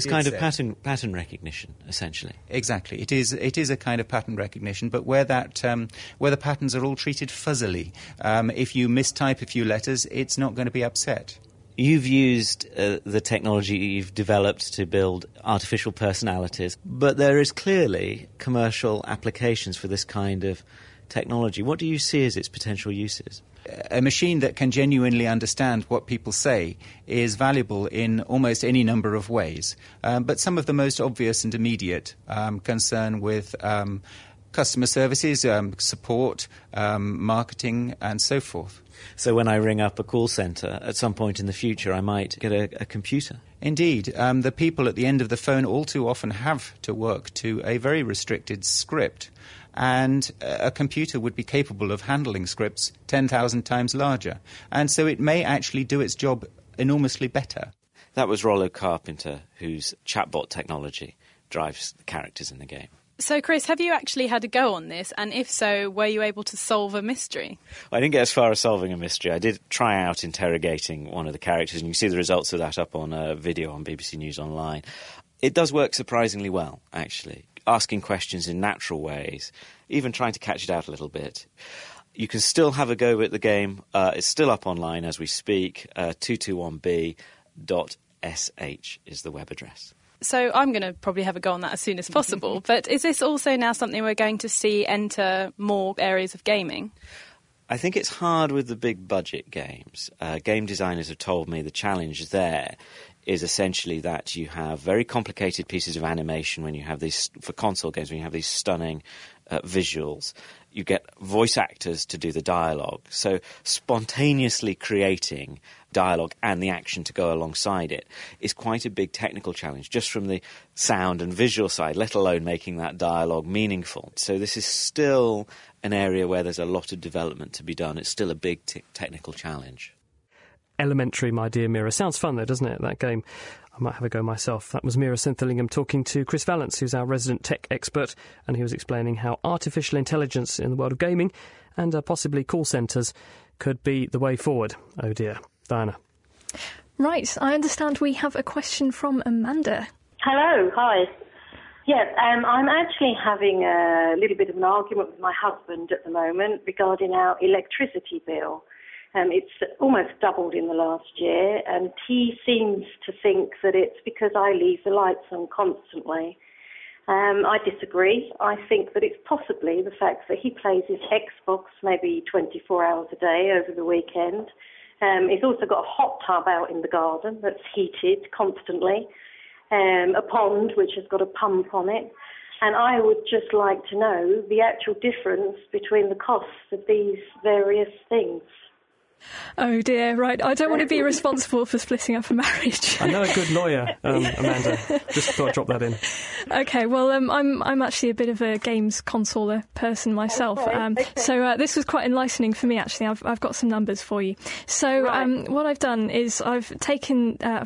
kind of pattern recognition, essentially. Exactly. It is a kind of pattern recognition, but where the patterns are all treated fuzzily. If you mistype a few letters, it's not going to be upset. You've used the technology you've developed to build artificial personalities, but there is clearly commercial applications for this kind of technology. What do you see as its potential uses? A machine that can genuinely understand what people say is valuable in almost any number of ways, but some of the most obvious and immediate concern with customer services, support, marketing, and so forth. So when I ring up a call centre, at some point in the future, I might get a computer. Indeed. The people at the end of the phone all too often have to work to a very restricted script, and a computer would be capable of handling scripts 10,000 times larger. And so it may actually do its job enormously better. That was Rollo Carpenter, whose chatbot technology drives the characters in the game. So, Chris, have you actually had a go on this? And if so, were you able to solve a mystery? Well, I didn't get as far as solving a mystery. I did try out interrogating one of the characters, and you can see the results of that up on a video on BBC News Online. It does work surprisingly well, actually, asking questions in natural ways, even trying to catch it out a little bit. You can still have a go at the game. It's still up online as we speak. 221b.sh is the web address. So I'm going to probably have a go on that as soon as possible. But is this also now something we're going to see enter more areas of gaming? I think it's hard with the big budget games. Game designers have told me the challenge there is essentially that you have very complicated pieces of animation when you have these, for console games, when you have these stunning visuals. You get voice actors to do the dialogue. So spontaneously creating dialogue and the action to go alongside it is quite a big technical challenge, just from the sound and visual side, let alone making that dialogue meaningful. So this is still an area where there's a lot of development to be done. It's still a big technical challenge. Elementary, my dear Mira. Sounds fun, though, doesn't it, that game? I might have a go myself. That was Mira Synthelingham talking to Chris Vallance, who's our resident tech expert, and he was explaining how artificial intelligence in the world of gaming and possibly call centres could be the way forward. Oh, dear. Diana. Right, I understand we have a question from Amanda. Hello, hi. Yes, I'm actually having a little bit of an argument with my husband at the moment regarding our electricity bill. It's almost doubled in the last year, and he seems to think that it's because I leave the lights on constantly. I disagree. I think that it's possibly the fact that he plays his Xbox maybe 24 hours a day over the weekend. He's also got a hot tub out in the garden that's heated constantly, a pond which has got a pump on it. And I would just like to know the actual difference between the costs of these various things. Oh dear, right. I don't want to be responsible for splitting up a marriage. I know a good lawyer, Amanda. Just thought I'd drop that in. Okay, well, I'm actually a bit of a games consoler person myself. So this was quite enlightening for me, actually. I've got some numbers for you. So what I've done is I've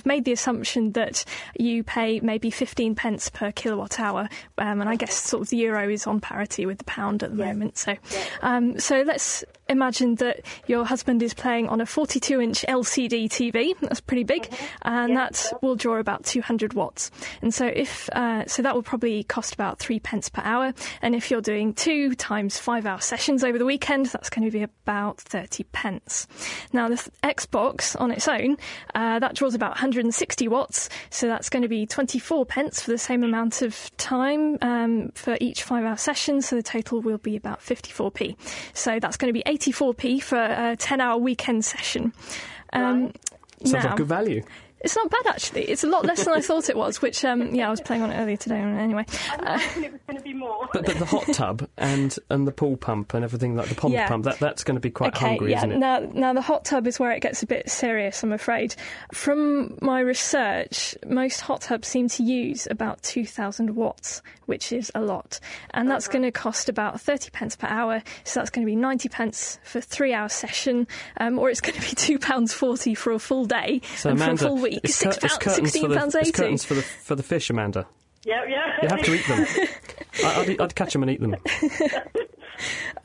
made the assumption that you pay maybe 15 pence per kilowatt hour, and I guess sort of the euro is on parity with the pound at the moment. So let's imagine that your husband is playing on a 42-inch LCD TV. That's pretty big, and that will draw about 200 watts. And so so that will probably cost about 3 pence per hour. And if you're doing 2 times 5-hour sessions over the weekend, that's going to be about 30 pence. Now the Xbox on its own, that draws about 160 watts, so that's going to be 24 pence for the same amount of time for each 5-hour session. So the total will be about 54p. So that's going to be 84p for a 10-hour weekend session. Sounds like good value. It's not bad, actually. It's a lot less than I thought it was, which, I was playing on it earlier today. Anyway. I thought it was going to be more. But the hot tub and the pool pump and everything, like the pond pump, that's going to be quite hungry, isn't it? Now, the hot tub is where it gets a bit serious, I'm afraid. From my research, most hot tubs seem to use about 2,000 watts, which is a lot. And that's going to cost about 30 pence per hour, so that's going to be 90 pence for a 3-hour session, or it's going to be £2.40 for a full day and for a full week. It's £16.80 for the fish, Amanda. Yeah. You have to eat them. I'd catch them and eat them.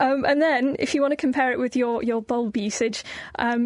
And then, if you want to compare it with your bulb usage,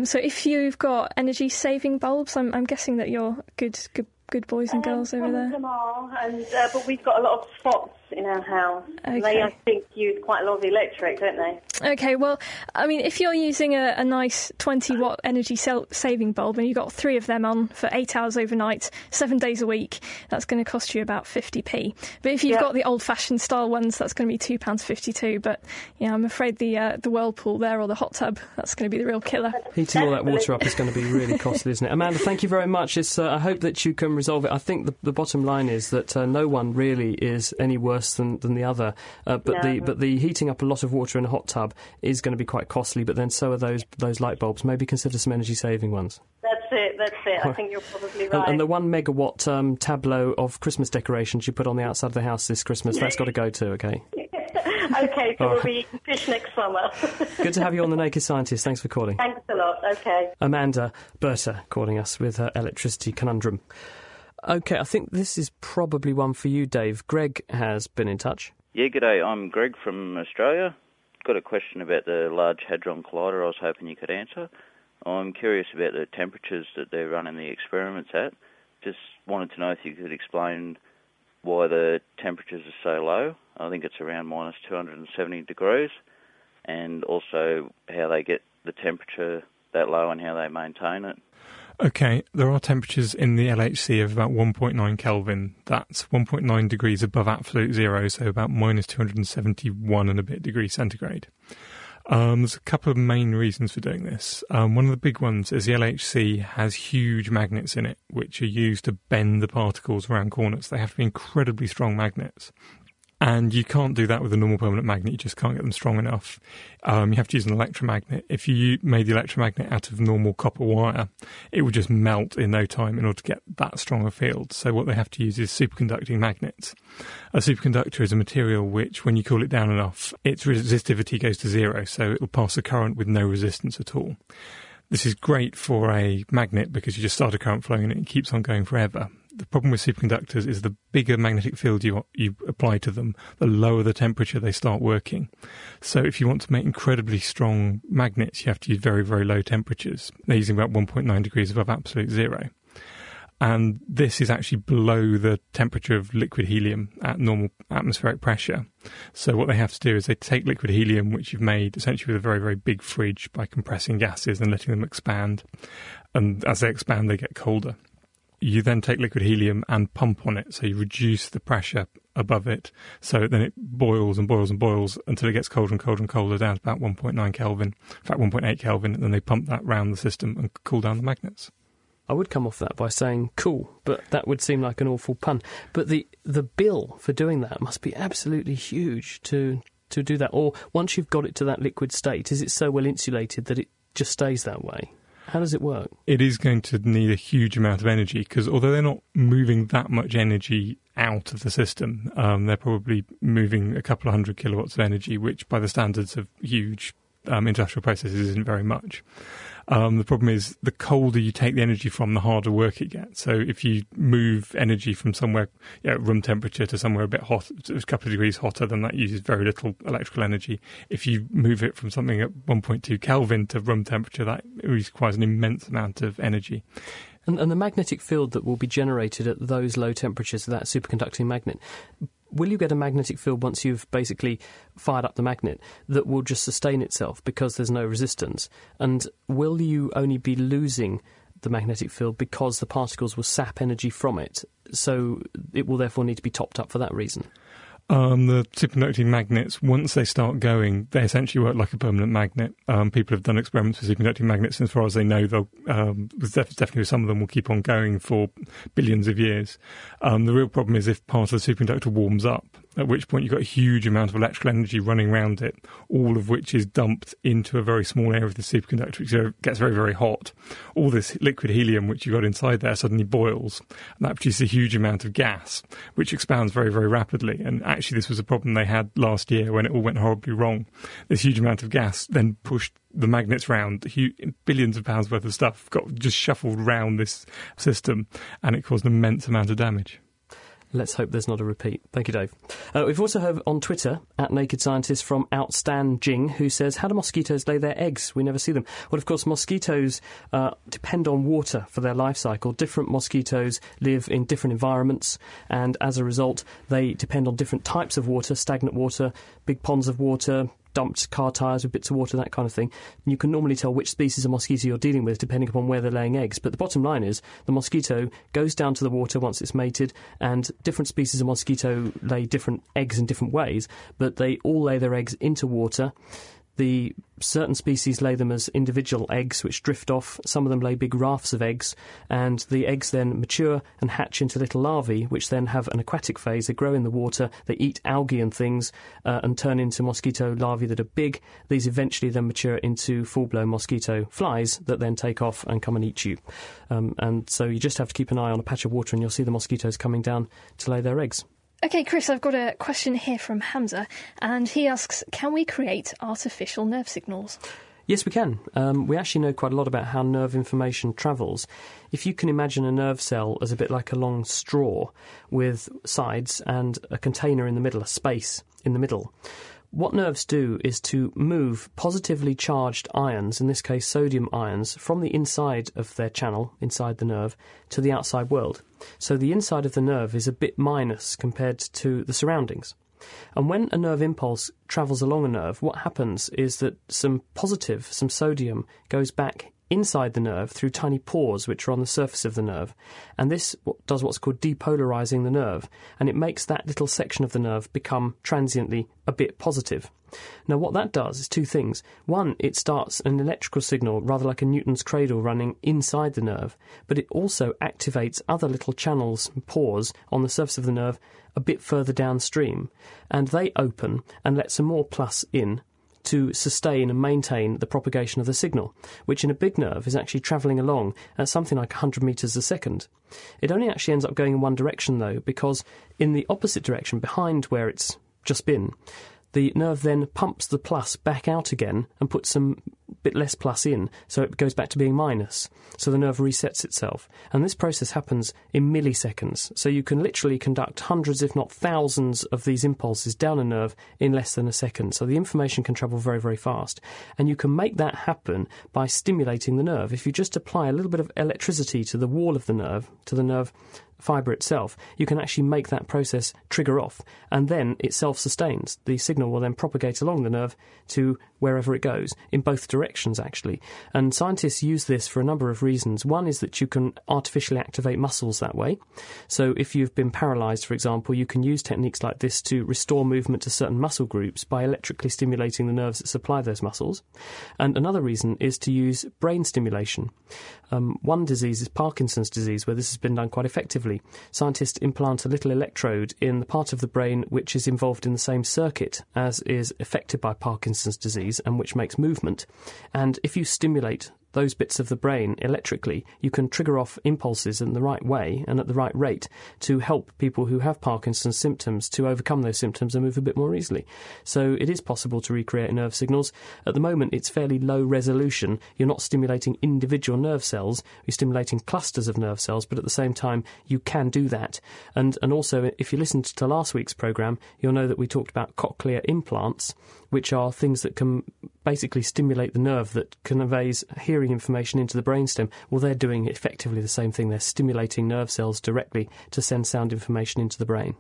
so if you've got energy-saving bulbs, I'm guessing that you're good boys and girls over there. Some are, but we've got a lot of spots in our house. Okay. They, I think, use quite a lot of electric, don't they? Okay, well, I mean, if you're using a nice 20-watt energy saving bulb and you've got 3 of them on for 8 hours overnight, 7 days a week, that's going to cost you about 50p. But if you've got the old-fashioned style ones, that's going to be £2.52. But, I'm afraid the whirlpool there or the hot tub, that's going to be the real killer. Heating all that water up is going to be really costly, isn't it? Amanda, thank you very much. It's, I hope that you can resolve it. I think the bottom line is that no one really is any worse than the other, but the heating up a lot of water in a hot tub is going to be quite costly. But then so are those light bulbs. Maybe consider some energy saving ones. That's it. I think you're probably right. And the 1 megawatt tableau of Christmas decorations you put on the outside of the house this Christmas, that's got to go too. Okay. Okay, so we'll be eating fish next summer. Good to have you on The Naked Scientist. Thanks for calling. Thanks a lot. Okay. Amanda Berta calling us with her electricity conundrum. OK, I think this is probably one for you, Dave. Greg has been in touch. Yeah, g'day. I'm Greg from Australia. Got a question about the Large Hadron Collider I was hoping you could answer. I'm curious about the temperatures that they're running the experiments at. Just wanted to know if you could explain why the temperatures are so low. I think it's around minus 270 degrees. And also how they get the temperature that low and how they maintain it. Okay, there are temperatures in the LHC of about 1.9 Kelvin. That's 1.9 degrees above absolute zero, so about minus 271 and a bit degrees centigrade. There's a couple of main reasons for doing this. One of the big ones is the LHC has huge magnets in it, which are used to bend the particles around corners. They have to be incredibly strong magnets. And you can't do that with a normal permanent magnet. You just can't get them strong enough. You have to use an electromagnet. If you made the electromagnet out of normal copper wire, it would just melt in no time in order to get that strong a field. So what they have to use is superconducting magnets. A superconductor is a material which, when you cool it down enough, its resistivity goes to zero, so it will pass a current with no resistance at all. This is great for a magnet because you just start a current flowing and it keeps on going forever. The problem with superconductors is the bigger magnetic field you apply to them, the lower the temperature they start working. So if you want to make incredibly strong magnets, you have to use very, very low temperatures. They're using about 1.9 degrees above absolute zero. And this is actually below the temperature of liquid helium at normal atmospheric pressure. So what they have to do is they take liquid helium, which you've made essentially with a very, very big fridge by compressing gases and letting them expand. And as they expand, they get colder. You then take liquid helium and pump on it, so you reduce the pressure above it, so then it boils and boils and boils until it gets colder and colder and colder down to about 1.9 Kelvin, in fact 1.8 Kelvin, and then they pump that round the system and cool down the magnets. I would come off that by saying cool, but that would seem like an awful pun. But the bill for doing that must be absolutely huge to do that, or once you've got it to that liquid state, is it so well insulated that it just stays that way? How does it work? It is going to need a huge amount of energy, because although they're not moving that much energy out of the system, they're probably moving a couple of 100 kilowatts of energy, which by the standards of huge industrial processes isn't very much. The problem is, the colder you take the energy from, the harder work it gets. So if you move energy from somewhere at room temperature to somewhere a bit hot, a couple of degrees hotter, then that uses very little electrical energy. If you move it from something at 1.2 Kelvin to room temperature, that requires an immense amount of energy. And the magnetic field that will be generated at those low temperatures of that superconducting magnet, will you get a magnetic field once you've basically fired up the magnet that will just sustain itself because there's no resistance? And will you only be losing the magnetic field because the particles will sap energy from it, so it will therefore need to be topped up for that reason? The superconducting magnets, once they start going, they essentially work like a permanent magnet. People have done experiments with superconducting magnets, and as far as they know, they'll definitely some of them will keep on going for billions of years. The real problem is if part of the superconductor warms up, at which point you've got a huge amount of electrical energy running around it, all of which is dumped into a very small area of the superconductor, which gets very, very hot. All this liquid helium, which you've got inside there, suddenly boils, and that produces a huge amount of gas, which expands very, very rapidly. And actually, this was a problem they had last year when it all went horribly wrong. This huge amount of gas then pushed the magnets round, billions of pounds worth of stuff got just shuffled round this system, and it caused an immense amount of damage. Let's hope there's not a repeat. Thank you, Dave. We've also heard on Twitter, @NakedScientists, from Outstan Jing, who says, how do mosquitoes lay their eggs? We never see them. Well, of course, mosquitoes depend on water for their life cycle. Different mosquitoes live in different environments, and as a result, they depend on different types of water, stagnant water, big ponds of water, dumped car tyres with bits of water, that kind of thing. And you can normally tell which species of mosquito you're dealing with depending upon where they're laying eggs. But the bottom line is the mosquito goes down to the water once it's mated, and different species of mosquito lay different eggs in different ways, but they all lay their eggs into water. The certain species lay them as individual eggs which drift off. Some of them lay big rafts of eggs, and the eggs then mature and hatch into little larvae which then have an aquatic phase. They grow in the water, they eat algae and things and turn into mosquito larvae that are big. These eventually then mature into full-blown mosquito flies that then take off and come and eat you. And so you just have to keep an eye on a patch of water and you'll see the mosquitoes coming down to lay their eggs. Okay, Chris, I've got a question here from Hamza, and he asks, can we create artificial nerve signals? Yes, we can. We actually know quite a lot about how nerve information travels. If you can imagine a nerve cell as a bit like a long straw with sides and a container in the middle, a space in the middle, what nerves do is to move positively charged ions, in this case sodium ions, from the inside of their channel, inside the nerve, to the outside world. So the inside of the nerve is a bit minus compared to the surroundings. And when a nerve impulse travels along a nerve, what happens is that some positive, some sodium, goes back inside the nerve through tiny pores which are on the surface of the nerve. And this does what's called depolarizing the nerve, and it makes that little section of the nerve become transiently a bit positive. Now, what that does is two things. One, it starts an electrical signal, rather like a Newton's cradle, running inside the nerve, but it also activates other little channels and pores on the surface of the nerve a bit further downstream, and they open and let some more plus in to sustain and maintain the propagation of the signal, which in a big nerve is actually travelling along at something like 100 metres a second. It only actually ends up going in one direction, though, because in the opposite direction, behind where it's just been, the nerve then pumps the plus back out again and puts some bit less plus in, so it goes back to being minus. So the nerve resets itself. And this process happens in milliseconds. So you can literally conduct hundreds, if not thousands, of these impulses down a nerve in less than a second. So the information can travel very, very fast. And you can make that happen by stimulating the nerve. If you just apply a little bit of electricity to the wall of the nerve, to the nerve fibre itself, you can actually make that process trigger off, and then it self-sustains. The signal will then propagate along the nerve to wherever it goes, in both directions actually. And scientists use this for a number of reasons. One is that you can artificially activate muscles that way. So if you've been paralysed, for example, you can use techniques like this to restore movement to certain muscle groups by electrically stimulating the nerves that supply those muscles. And another reason is to use brain stimulation. One disease is Parkinson's disease, where this has been done quite effectively. surgery, scientists implant a little electrode in the part of the brain which is involved in the same circuit as is affected by Parkinson's disease and which makes movement. And if you stimulate those bits of the brain electrically, you can trigger off impulses in the right way and at the right rate to help people who have Parkinson's symptoms to overcome those symptoms and move a bit more easily. So it is possible to recreate nerve signals. At the moment, it's fairly low resolution. You're not stimulating individual nerve cells, you're stimulating clusters of nerve cells, but at the same time, you can do that. And also, if you listened to last week's programme, you'll know that we talked about cochlear implants, which are things that can basically stimulate the nerve that conveys hearing information into the brainstem. Well, they're doing effectively the same thing. They're stimulating nerve cells directly to send sound information into the brain.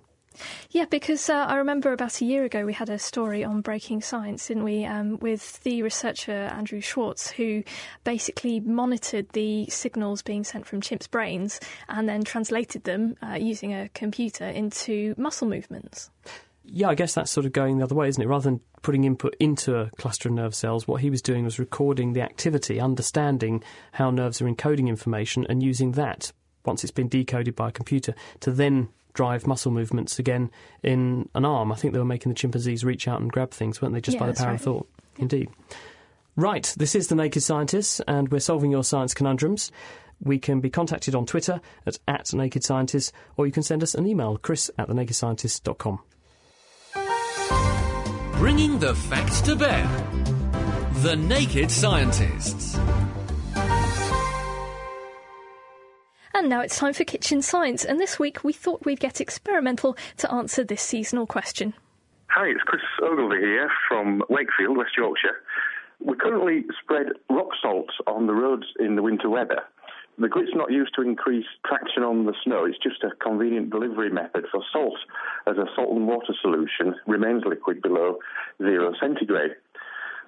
Yeah, because I remember about a year ago we had a story on Breaking Science, didn't we, with the researcher Andrew Schwartz, who basically monitored the signals being sent from chimps' brains and then translated them using a computer into muscle movements. Yeah, I guess that's sort of going the other way, isn't it? Rather than putting input into a cluster of nerve cells, what he was doing was recording the activity, understanding how nerves are encoding information and using that, once it's been decoded by a computer, to then drive muscle movements again in an arm. I think they were making the chimpanzees reach out and grab things, weren't they, just by the power of thought? Yeah. Indeed. Right, this is The Naked Scientists, and we're solving your science conundrums. We can be contacted on Twitter at Naked Scientists, or you can send us an email, chris@thenakedscientists.com. Bringing the facts to bear. The Naked Scientists. And now it's time for Kitchen Science, and this week we thought we'd get experimental to answer this seasonal question. Hi, it's Chris Ogilvie here from Wakefield, West Yorkshire. We currently spread rock salt on the roads in the winter weather. The grit's not used to increase traction on the snow. It's just a convenient delivery method for salt, as a salt and water solution remains liquid below 0°C.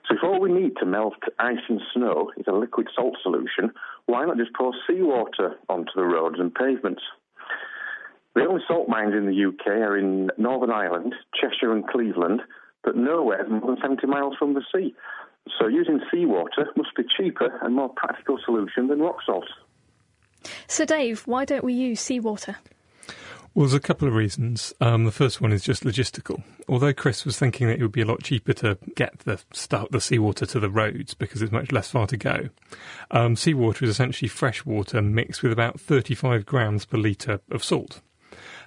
So if all we need to melt ice and snow is a liquid salt solution, why not just pour seawater onto the roads and pavements? The only salt mines in the UK are in Northern Ireland, Cheshire and Cleveland, but nowhere more than 70 miles from the sea. So using seawater must be cheaper and more practical solution than rock salt. So, Dave, why don't we use seawater? Well, there's a couple of reasons. The first one is just logistical. Although Chris was thinking that it would be a lot cheaper to get the seawater to the roads because it's much less far to go, seawater is essentially fresh water mixed with about 35 grams per litre of salt.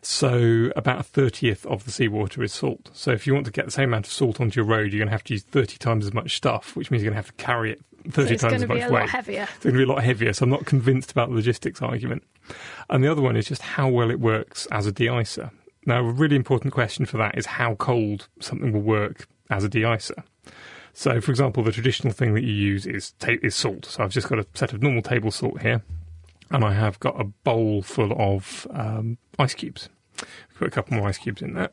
So about a 30th of the seawater is salt. So if you want to get the same amount of salt onto your road, you're going to have to use 30 times as much stuff, which means you're going to have to carry it 30 times as much weight. It's going to be a lot heavier. It's going to be a lot heavier, so I'm not convinced about the logistics argument. And the other one is just how well it works as a de-icer. Now, a really important question for that is how cold something will work as a de-icer. So, for example, the traditional thing that you use is salt. So I've just got a set of normal table salt here, and I have got a bowl full of ice cubes. Put a couple more ice cubes in there.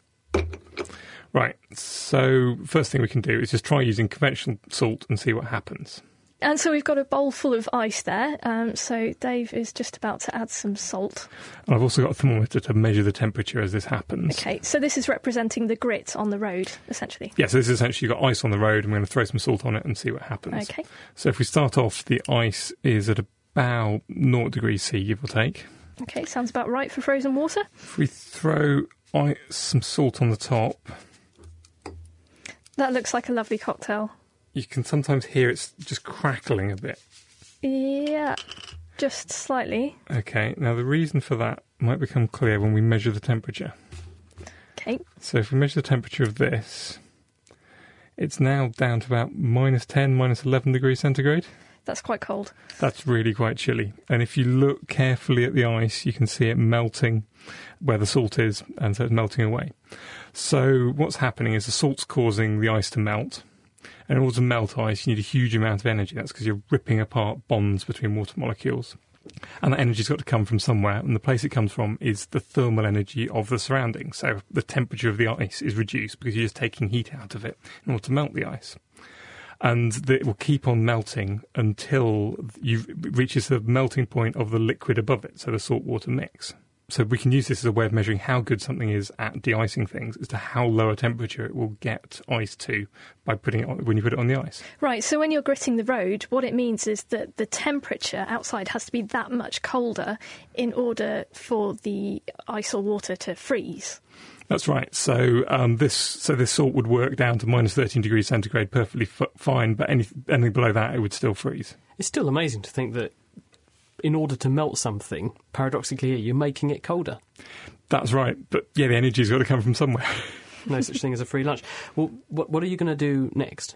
Right, so first thing we can do is just try using conventional salt and see what happens. And so we've got a bowl full of ice there, so Dave is just about to add some salt. And I've also got a thermometer to measure the temperature as this happens. OK, so this is representing the grit on the road, essentially. Yeah, so this is essentially you've got ice on the road, and we're going to throw some salt on it and see what happens. OK. So if we start off, the ice is at about 0°C, give or take. OK, sounds about right for frozen water. If we throw some salt on the top... That looks like a lovely cocktail. You can sometimes hear it's just crackling a bit. Yeah, just slightly. OK, now the reason for that might become clear when we measure the temperature. OK. So if we measure the temperature of this, it's now down to about -10, -11°C. That's quite cold. That's really quite chilly. And if you look carefully at the ice, you can see it melting where the salt is, and so it's melting away. So what's happening is the salt's causing the ice to melt. And in order to melt ice, you need a huge amount of energy. That's because you're ripping apart bonds between water molecules. And that energy's got to come from somewhere, and the place it comes from is the thermal energy of the surroundings. So the temperature of the ice is reduced because you're just taking heat out of it in order to melt the ice. And it will keep on melting until it reaches the melting point of the liquid above it, so the salt water mix. So we can use this as a way of measuring how good something is at de-icing things as to how low a temperature it will get ice to by putting it on, when you put it on the ice. Right, so when you're gritting the road, what it means is that the temperature outside has to be that much colder in order for the ice or water to freeze. That's right. So this salt would work down to minus 13 degrees centigrade perfectly fine, but anything below that, it would still freeze. It's still amazing to think that in order to melt something, paradoxically, you're making it colder. That's right. But, yeah, the energy's got to come from somewhere. No such thing as a free lunch. Well, what are you going to do next?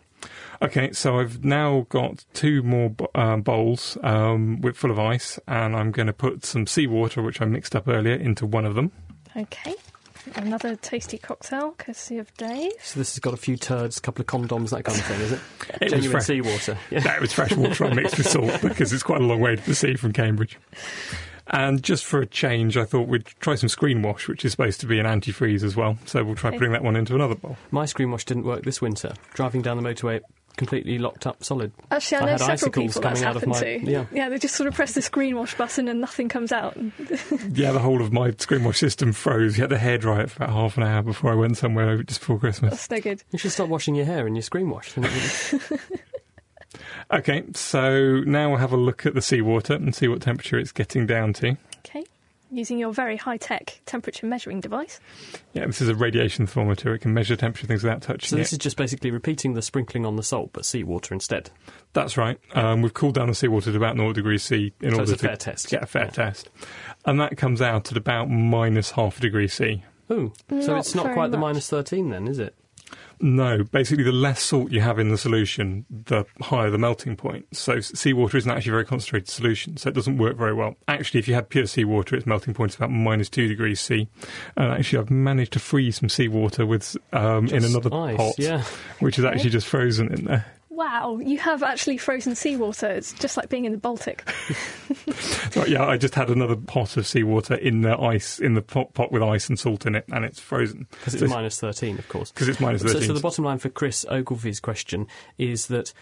OK, so I've now got two more bowls full of ice, and I'm going to put some seawater, which I mixed up earlier, into one of them. OK. Another tasty cocktail, courtesy of Dave. So this has got a few turds, a couple of condoms, that kind of thing, is it? Genuine seawater. Yeah. No, it was fresh water I mixed with salt because it's quite a long way to the sea from Cambridge. And just for a change, I thought we'd try some screen wash, which is supposed to be an antifreeze as well. So we'll try putting that one into another bowl. My screen wash didn't work this winter. Driving down the motorway, completely locked up solid. Actually, I know several people that's happened to. Yeah, they just sort of press the screen wash button and nothing comes out. Yeah, the whole of my screen wash system froze. You had the hairdryer for about half an hour before I went somewhere just before Christmas. That's no good. You should start washing your hair in your screen wash. OK, so now we'll have a look at the seawater and see what temperature it's getting down to. OK, using your very high-tech temperature measuring device. Yeah, this is a radiation thermometer. It can measure temperature things without touching it. So this is just basically repeating the sprinkling on the salt, but seawater instead. That's right. We've cooled down the seawater to about 0 degrees C in order to get a fair test. And that comes out at about minus half a degree C. Ooh, so it's not quite the minus 13 then, is it? No, basically the less salt you have in the solution, the higher the melting point. So seawater isn't actually a very concentrated solution, so it doesn't work very well. Actually, if you had pure seawater, its melting point is about minus 2 degrees C. And actually, I've managed to freeze some seawater with in another pot, which is actually just frozen in there. Wow, you have actually frozen seawater. It's just like being in the Baltic. Right, yeah, I just had another pot of seawater in the ice, in the pot with ice and salt in it, and it's frozen. Because it's minus 13, of course. Because it's minus 13. So the bottom line for Chris Ogilvie's question is that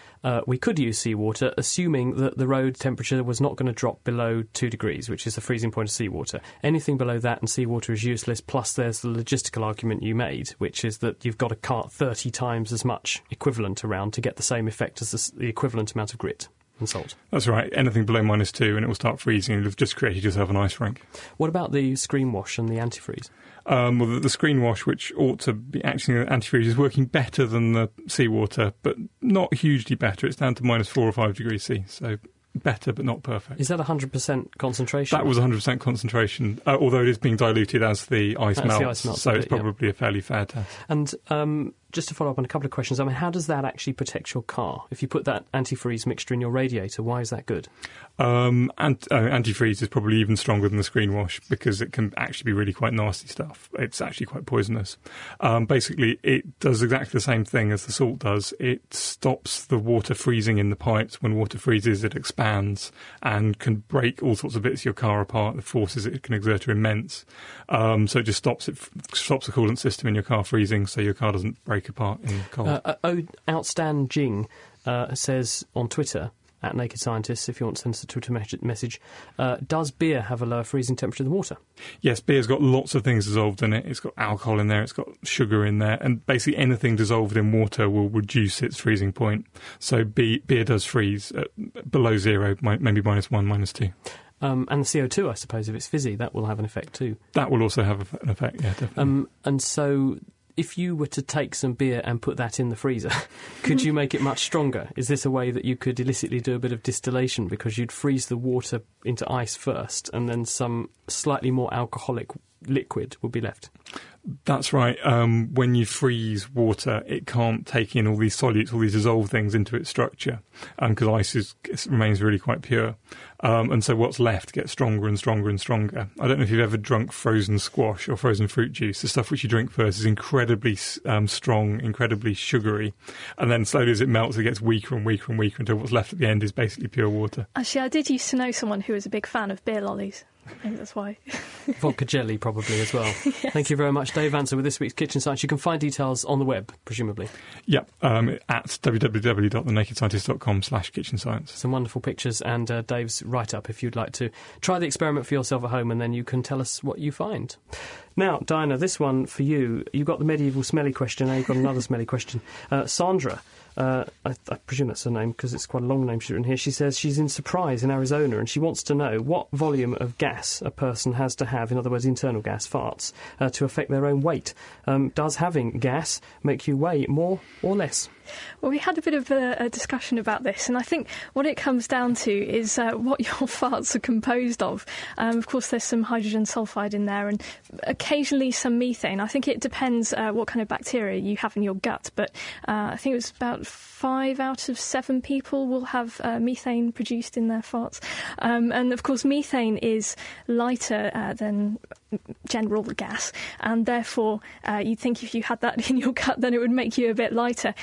we could use seawater, assuming that the road temperature was not going to drop below 2 degrees, which is the freezing point of seawater. Anything below that and seawater is useless, plus there's the logistical argument you made, which is that you've got to cart 30 times as much equivalent around to get the same effect as the equivalent amount of grit and salt. That's right. Anything below minus 2 and it will start freezing. You'll have just created yourself an ice rink. What about the screen wash and the antifreeze? Well, the screen wash, which ought to be acting as antifreeze, is working better than the seawater, but not hugely better. It's down to minus 4 or 5 degrees C, so better but not perfect. Is that 100% concentration? That was 100% concentration, although it is being diluted as the ice melts, so it's probably a fairly fair test. And just to follow up on a couple of questions, I mean, how does that actually protect your car? If you put that antifreeze mixture in your radiator, why is that good? Antifreeze is probably even stronger than the screen wash because it can actually be really quite nasty stuff. It's actually quite poisonous. Basically, it does exactly the same thing as the salt does. It stops the water freezing in the pipes. When water freezes, it expands and can break all sorts of bits of your car apart. The forces it can exert are immense. So it just stops the coolant system in your car freezing so your car doesn't break apart in cold. Outstand Jing says on Twitter, at Naked Scientists, if you want to send us a Twitter message, does beer have a lower freezing temperature than water? Yes, beer's got lots of things dissolved in it. It's got alcohol in there, it's got sugar in there, and basically anything dissolved in water will reduce its freezing point. So beer does freeze at below zero, maybe minus one, minus two. And the CO2, I suppose, if it's fizzy, that will have an effect too. That will also have an effect, yeah, definitely. And so, if you were to take some beer and put that in the freezer, could you make it much stronger? Is this a way that you could illicitly do a bit of distillation because you'd freeze the water into ice first and then some slightly more alcoholic liquid would be left? That's right. When you freeze water, it can't take in all these solutes, all these dissolved things into its structure because ice remains really quite pure. And so what's left gets stronger and stronger and stronger. I don't know if you've ever drunk frozen squash or frozen fruit juice. The stuff which you drink first is incredibly strong, incredibly sugary. And then slowly as it melts, it gets weaker and weaker and weaker until what's left at the end is basically pure water. Actually, I did used to know someone who was a big fan of beer lollies. I think that's why. Vodka jelly probably as well. Yes. Thank you very much, Dave Ansell, with this week's Kitchen Science. You can find details on the web, presumably. Yep, at www.thenakedscientist.com/kitchenscience. Some wonderful pictures and Dave's write-up if you'd like to try the experiment for yourself at home, and then you can tell us what you find. Now, Diana, this one for you. You got the medieval smelly question, now you've got another smelly question. Sandra, I presume that's her name because it's quite a long name she's written here. She says she's in Surprise in Arizona and she wants to know what volume of gas a person has to have, in other words internal gas, farts, to affect their own weight. Does having gas make you weigh more or less? Well, we had a bit of a discussion about this, and I think what it comes down to is what your farts are composed of. Of course, there's some hydrogen sulfide in there and occasionally some methane. I think it depends what kind of bacteria you have in your gut, but I think it was about 5 out of 7 people will have methane produced in their farts. And, of course, methane is lighter than general gas, and therefore you'd think if you had that in your gut then it would make you a bit lighter.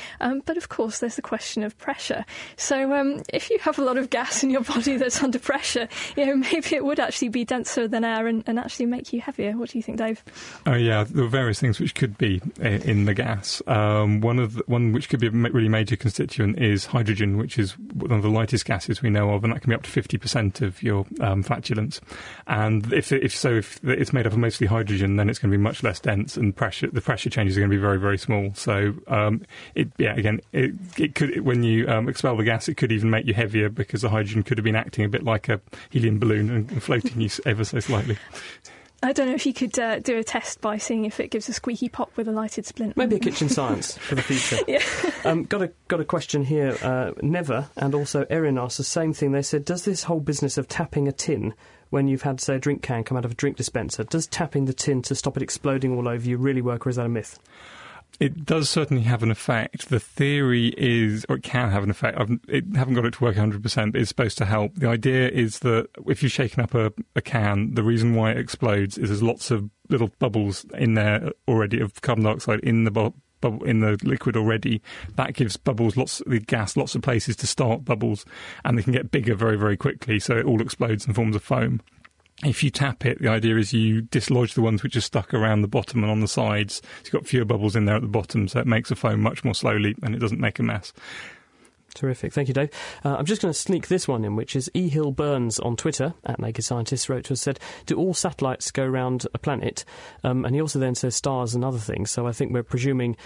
But of course there's the question of pressure. So if you have a lot of gas in your body that's under pressure, you know, maybe it would actually be denser than air and actually make you heavier. What do you think, Dave? Oh yeah, there are various things which could be in the gas. One which could be a really major constituent is hydrogen, which is one of the lightest gases we know of, and that can be up to 50% of your flatulence. And if it's made up of mostly hydrogen, then it's going to be much less dense, and the pressure changes are going to be very, very small. So it could, when you expel the gas, it could even make you heavier because the hydrogen could have been acting a bit like a helium balloon and floating you ever so slightly. I don't know if you could do a test by seeing if it gives a squeaky pop with a lighted splint. Maybe a Kitchen Science for the future. Yeah. Got a question here. Never and also Erin asked the same thing. They said, does this whole business of tapping a tin when you've had, say, a drink can come out of a drink dispenser, does tapping the tin to stop it exploding all over you really work, or is that a myth? It does certainly have an effect. The theory is, or it can have an effect. I haven't got it to work 100%, but it's supposed to help. The idea is that if you've shaken up a can, the reason why it explodes is there's lots of little bubbles in there already of carbon dioxide in the bottle. In the liquid already, that gives bubbles, lots of places to start bubbles, and they can get bigger very, very quickly, so it all explodes and forms a foam. If you tap it, the idea is you dislodge the ones which are stuck around the bottom and on the sides. It's got fewer bubbles in there at the bottom, so it makes a foam much more slowly and it doesn't make a mess. Terrific. Thank you, Dave. I'm just going to sneak this one in, which is E. Hill Burns on Twitter, @NakedScientists, wrote to us, said, do all satellites go round a planet? And he also then says stars and other things. So I think we're presuming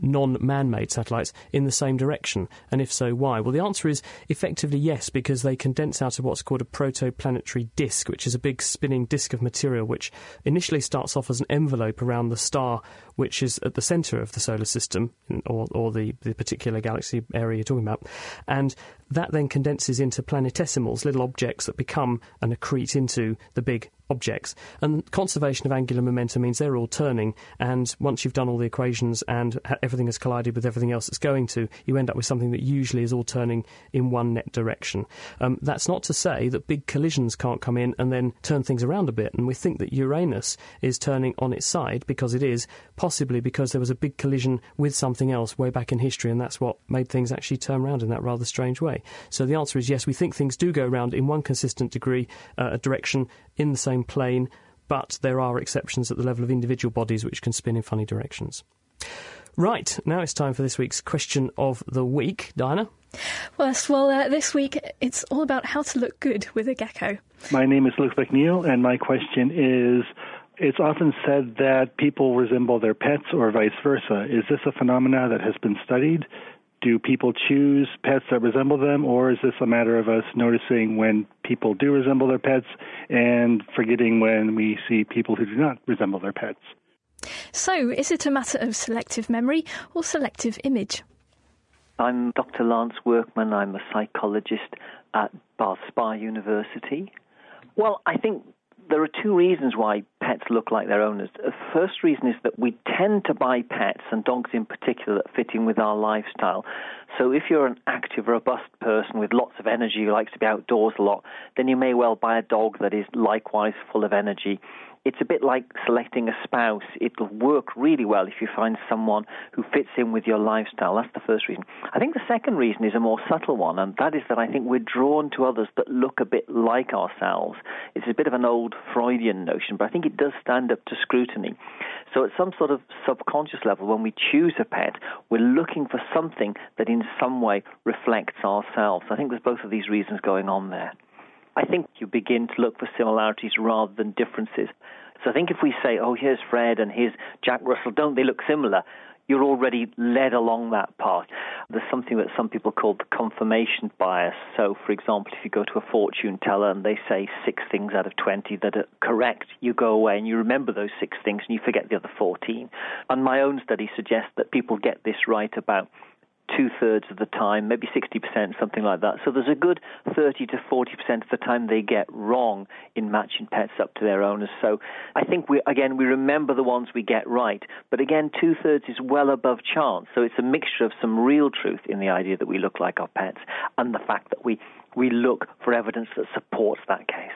non-man-made satellites in the same direction. And if so, why? Well, the answer is effectively yes, because they condense out of what's called a protoplanetary disk, which is a big spinning disk of material, which initially starts off as an envelope around the star, which is at the centre of the solar system, or the particular galaxy area you're talking about. And that then condenses into planetesimals, little objects that become and accrete into the big objects. And conservation of angular momentum means they're all turning, and once you've done all the equations and everything has collided with everything else it's going to, you end up with something that usually is all turning in one net direction. That's not to say that big collisions can't come in and then turn things around a bit, and we think that Uranus is turning on its side because it is, possibly because there was a big collision with something else way back in history, and that's what made things actually turn around in that rather strange way. So the answer is yes, we think things do go round in one consistent degree, direction, in the same plane, but there are exceptions at the level of individual bodies which can spin in funny directions. Right, now it's time for this week's Question of the Week. Diana? Well, this week it's all about how to look good with a gecko. My name is Luke McNeil, and my question is, it's often said that people resemble their pets or vice versa. Is this a phenomenon that has been studied? Do people choose pets that resemble them, or is this a matter of us noticing when people do resemble their pets and forgetting when we see people who do not resemble their pets? So, is it a matter of selective memory or selective image? I'm Dr. Lance Workman. I'm a psychologist at Bath Spa University. Well, I think there are two reasons why pets look like their owners. The first reason is that we tend to buy pets, and dogs in particular, that fit in with our lifestyle. So if you're an active, robust person with lots of energy who likes to be outdoors a lot, then you may well buy a dog that is likewise full of energy. It's a bit like selecting a spouse. It'll work really well if you find someone who fits in with your lifestyle. That's the first reason. I think the second reason is a more subtle one, and that is that I think we're drawn to others that look a bit like ourselves. It's a bit of an old Freudian notion, but I think it does stand up to scrutiny. So at some sort of subconscious level, when we choose a pet, we're looking for something that in some way reflects ourselves. I think there's both of these reasons going on there. I think you begin to look for similarities rather than differences. So I think if we say, oh, here's Fred and here's Jack Russell, don't they look similar? You're already led along that path. There's something that some people call the confirmation bias. So, for example, if you go to a fortune teller and they say 6 things out of 20 that are correct, you go away and you remember those 6 things and you forget the other 14. And my own study suggests that people get this right about 2/3 of the time, maybe 60%, something like that. So there's a good 30 to 40% of the time they get wrong in matching pets up to their owners. So I think, we remember the ones we get right. But again, 2/3 is well above chance. So it's a mixture of some real truth in the idea that we look like our pets and the fact that we look for evidence that supports that case.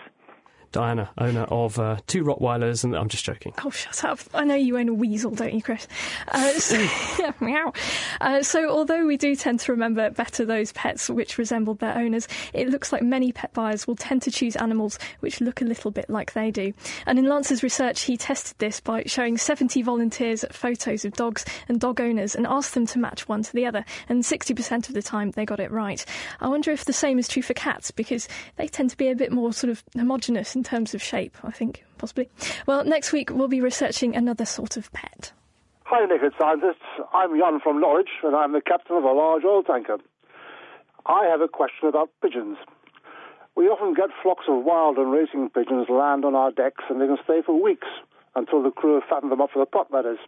Diana, owner of 2 Rottweilers, and I'm just joking. Oh, shut up. I know you own a weasel, don't you, Chris? Meow. So although we do tend to remember better those pets which resembled their owners, it looks like many pet buyers will tend to choose animals which look a little bit like they do. And in Lance's research, he tested this by showing 70 volunteers photos of dogs and dog owners and asked them to match one to the other, and 60% of the time they got it right. I wonder if the same is true for cats, because they tend to be a bit more sort of homogenous in terms of shape, I think, possibly. Well, next week we'll be researching another sort of pet. Hi, Naked Scientists. I'm Jan from Norwich, and I'm the captain of a large oil tanker. I have a question about pigeons. We often get flocks of wild and racing pigeons land on our decks, and they can stay for weeks until the crew have fattened them up for the pot, that is.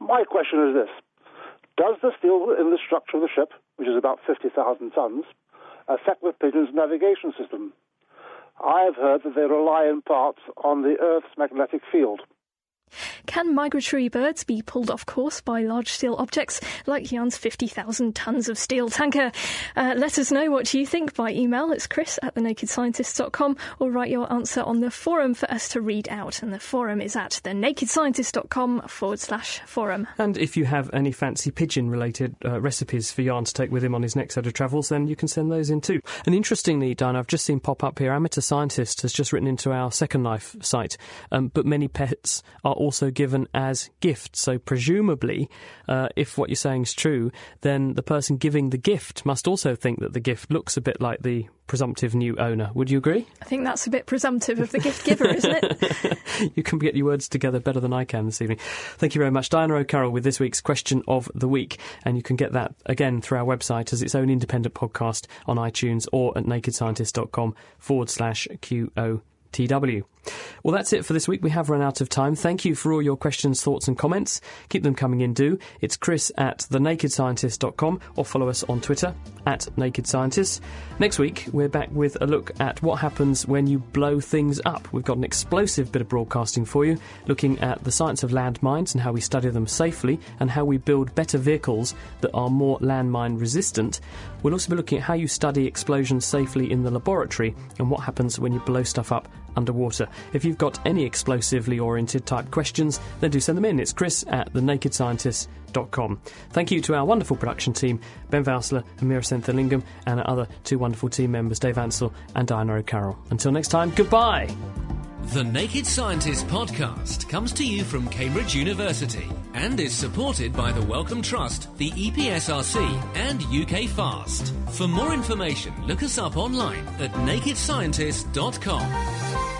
My question is this. Does the steel in the structure of the ship, which is about 50,000 tons, affect the pigeons' navigation system? I've heard that they rely in part on the Earth's magnetic field. Can migratory birds be pulled off course by large steel objects like Jan's 50,000 tonnes of steel tanker? Let us know what you think by email. It's chris@thenakedscientists.com, or write your answer on the forum for us to read out. And the forum is at thenakedscientists.com/forum. And if you have any fancy pigeon-related recipes for Jan to take with him on his next set of travels, then you can send those in too. And interestingly, Diana, I've just seen pop up here, Amateur Scientist has just written into our Second Life site, but many pets are also given as gifts. So presumably, if what you're saying is true, then the person giving the gift must also think that the gift looks a bit like the presumptive new owner. Would you agree? I think that's a bit presumptive of the gift giver, isn't it? You can get your words together better than I can this evening. Thank you very much, Diana O'Carroll, with this week's Question of the Week. And you can get that again through our website as its own independent podcast on iTunes or at nakedscientist.com/QOTW. Well, that's it for this week. We have run out of time. Thank you for all your questions, thoughts and comments. Keep them coming in, do. It's chris@thenakedscientist.com, or follow us on Twitter @NakedScientists. Next week, we're back with a look at what happens when you blow things up. We've got an explosive bit of broadcasting for you, looking at the science of landmines and how we study them safely and how we build better vehicles that are more landmine resistant. We'll also be looking at how you study explosions safely in the laboratory and what happens when you blow stuff up underwater. If you've got any explosively oriented type questions, then do send them in. It's chris@thenakedscientists.com. Thank you to our wonderful production team, Ben Vousler and Mira Senthilingam, and our other 2 wonderful team members, Dave Ansell and Diana O'Carroll. Until next time, goodbye. The Naked Scientist podcast comes to you from Cambridge University and is supported by the Wellcome Trust, the EPSRC and UK FAST. For more information, look us up online at nakedscientist.com.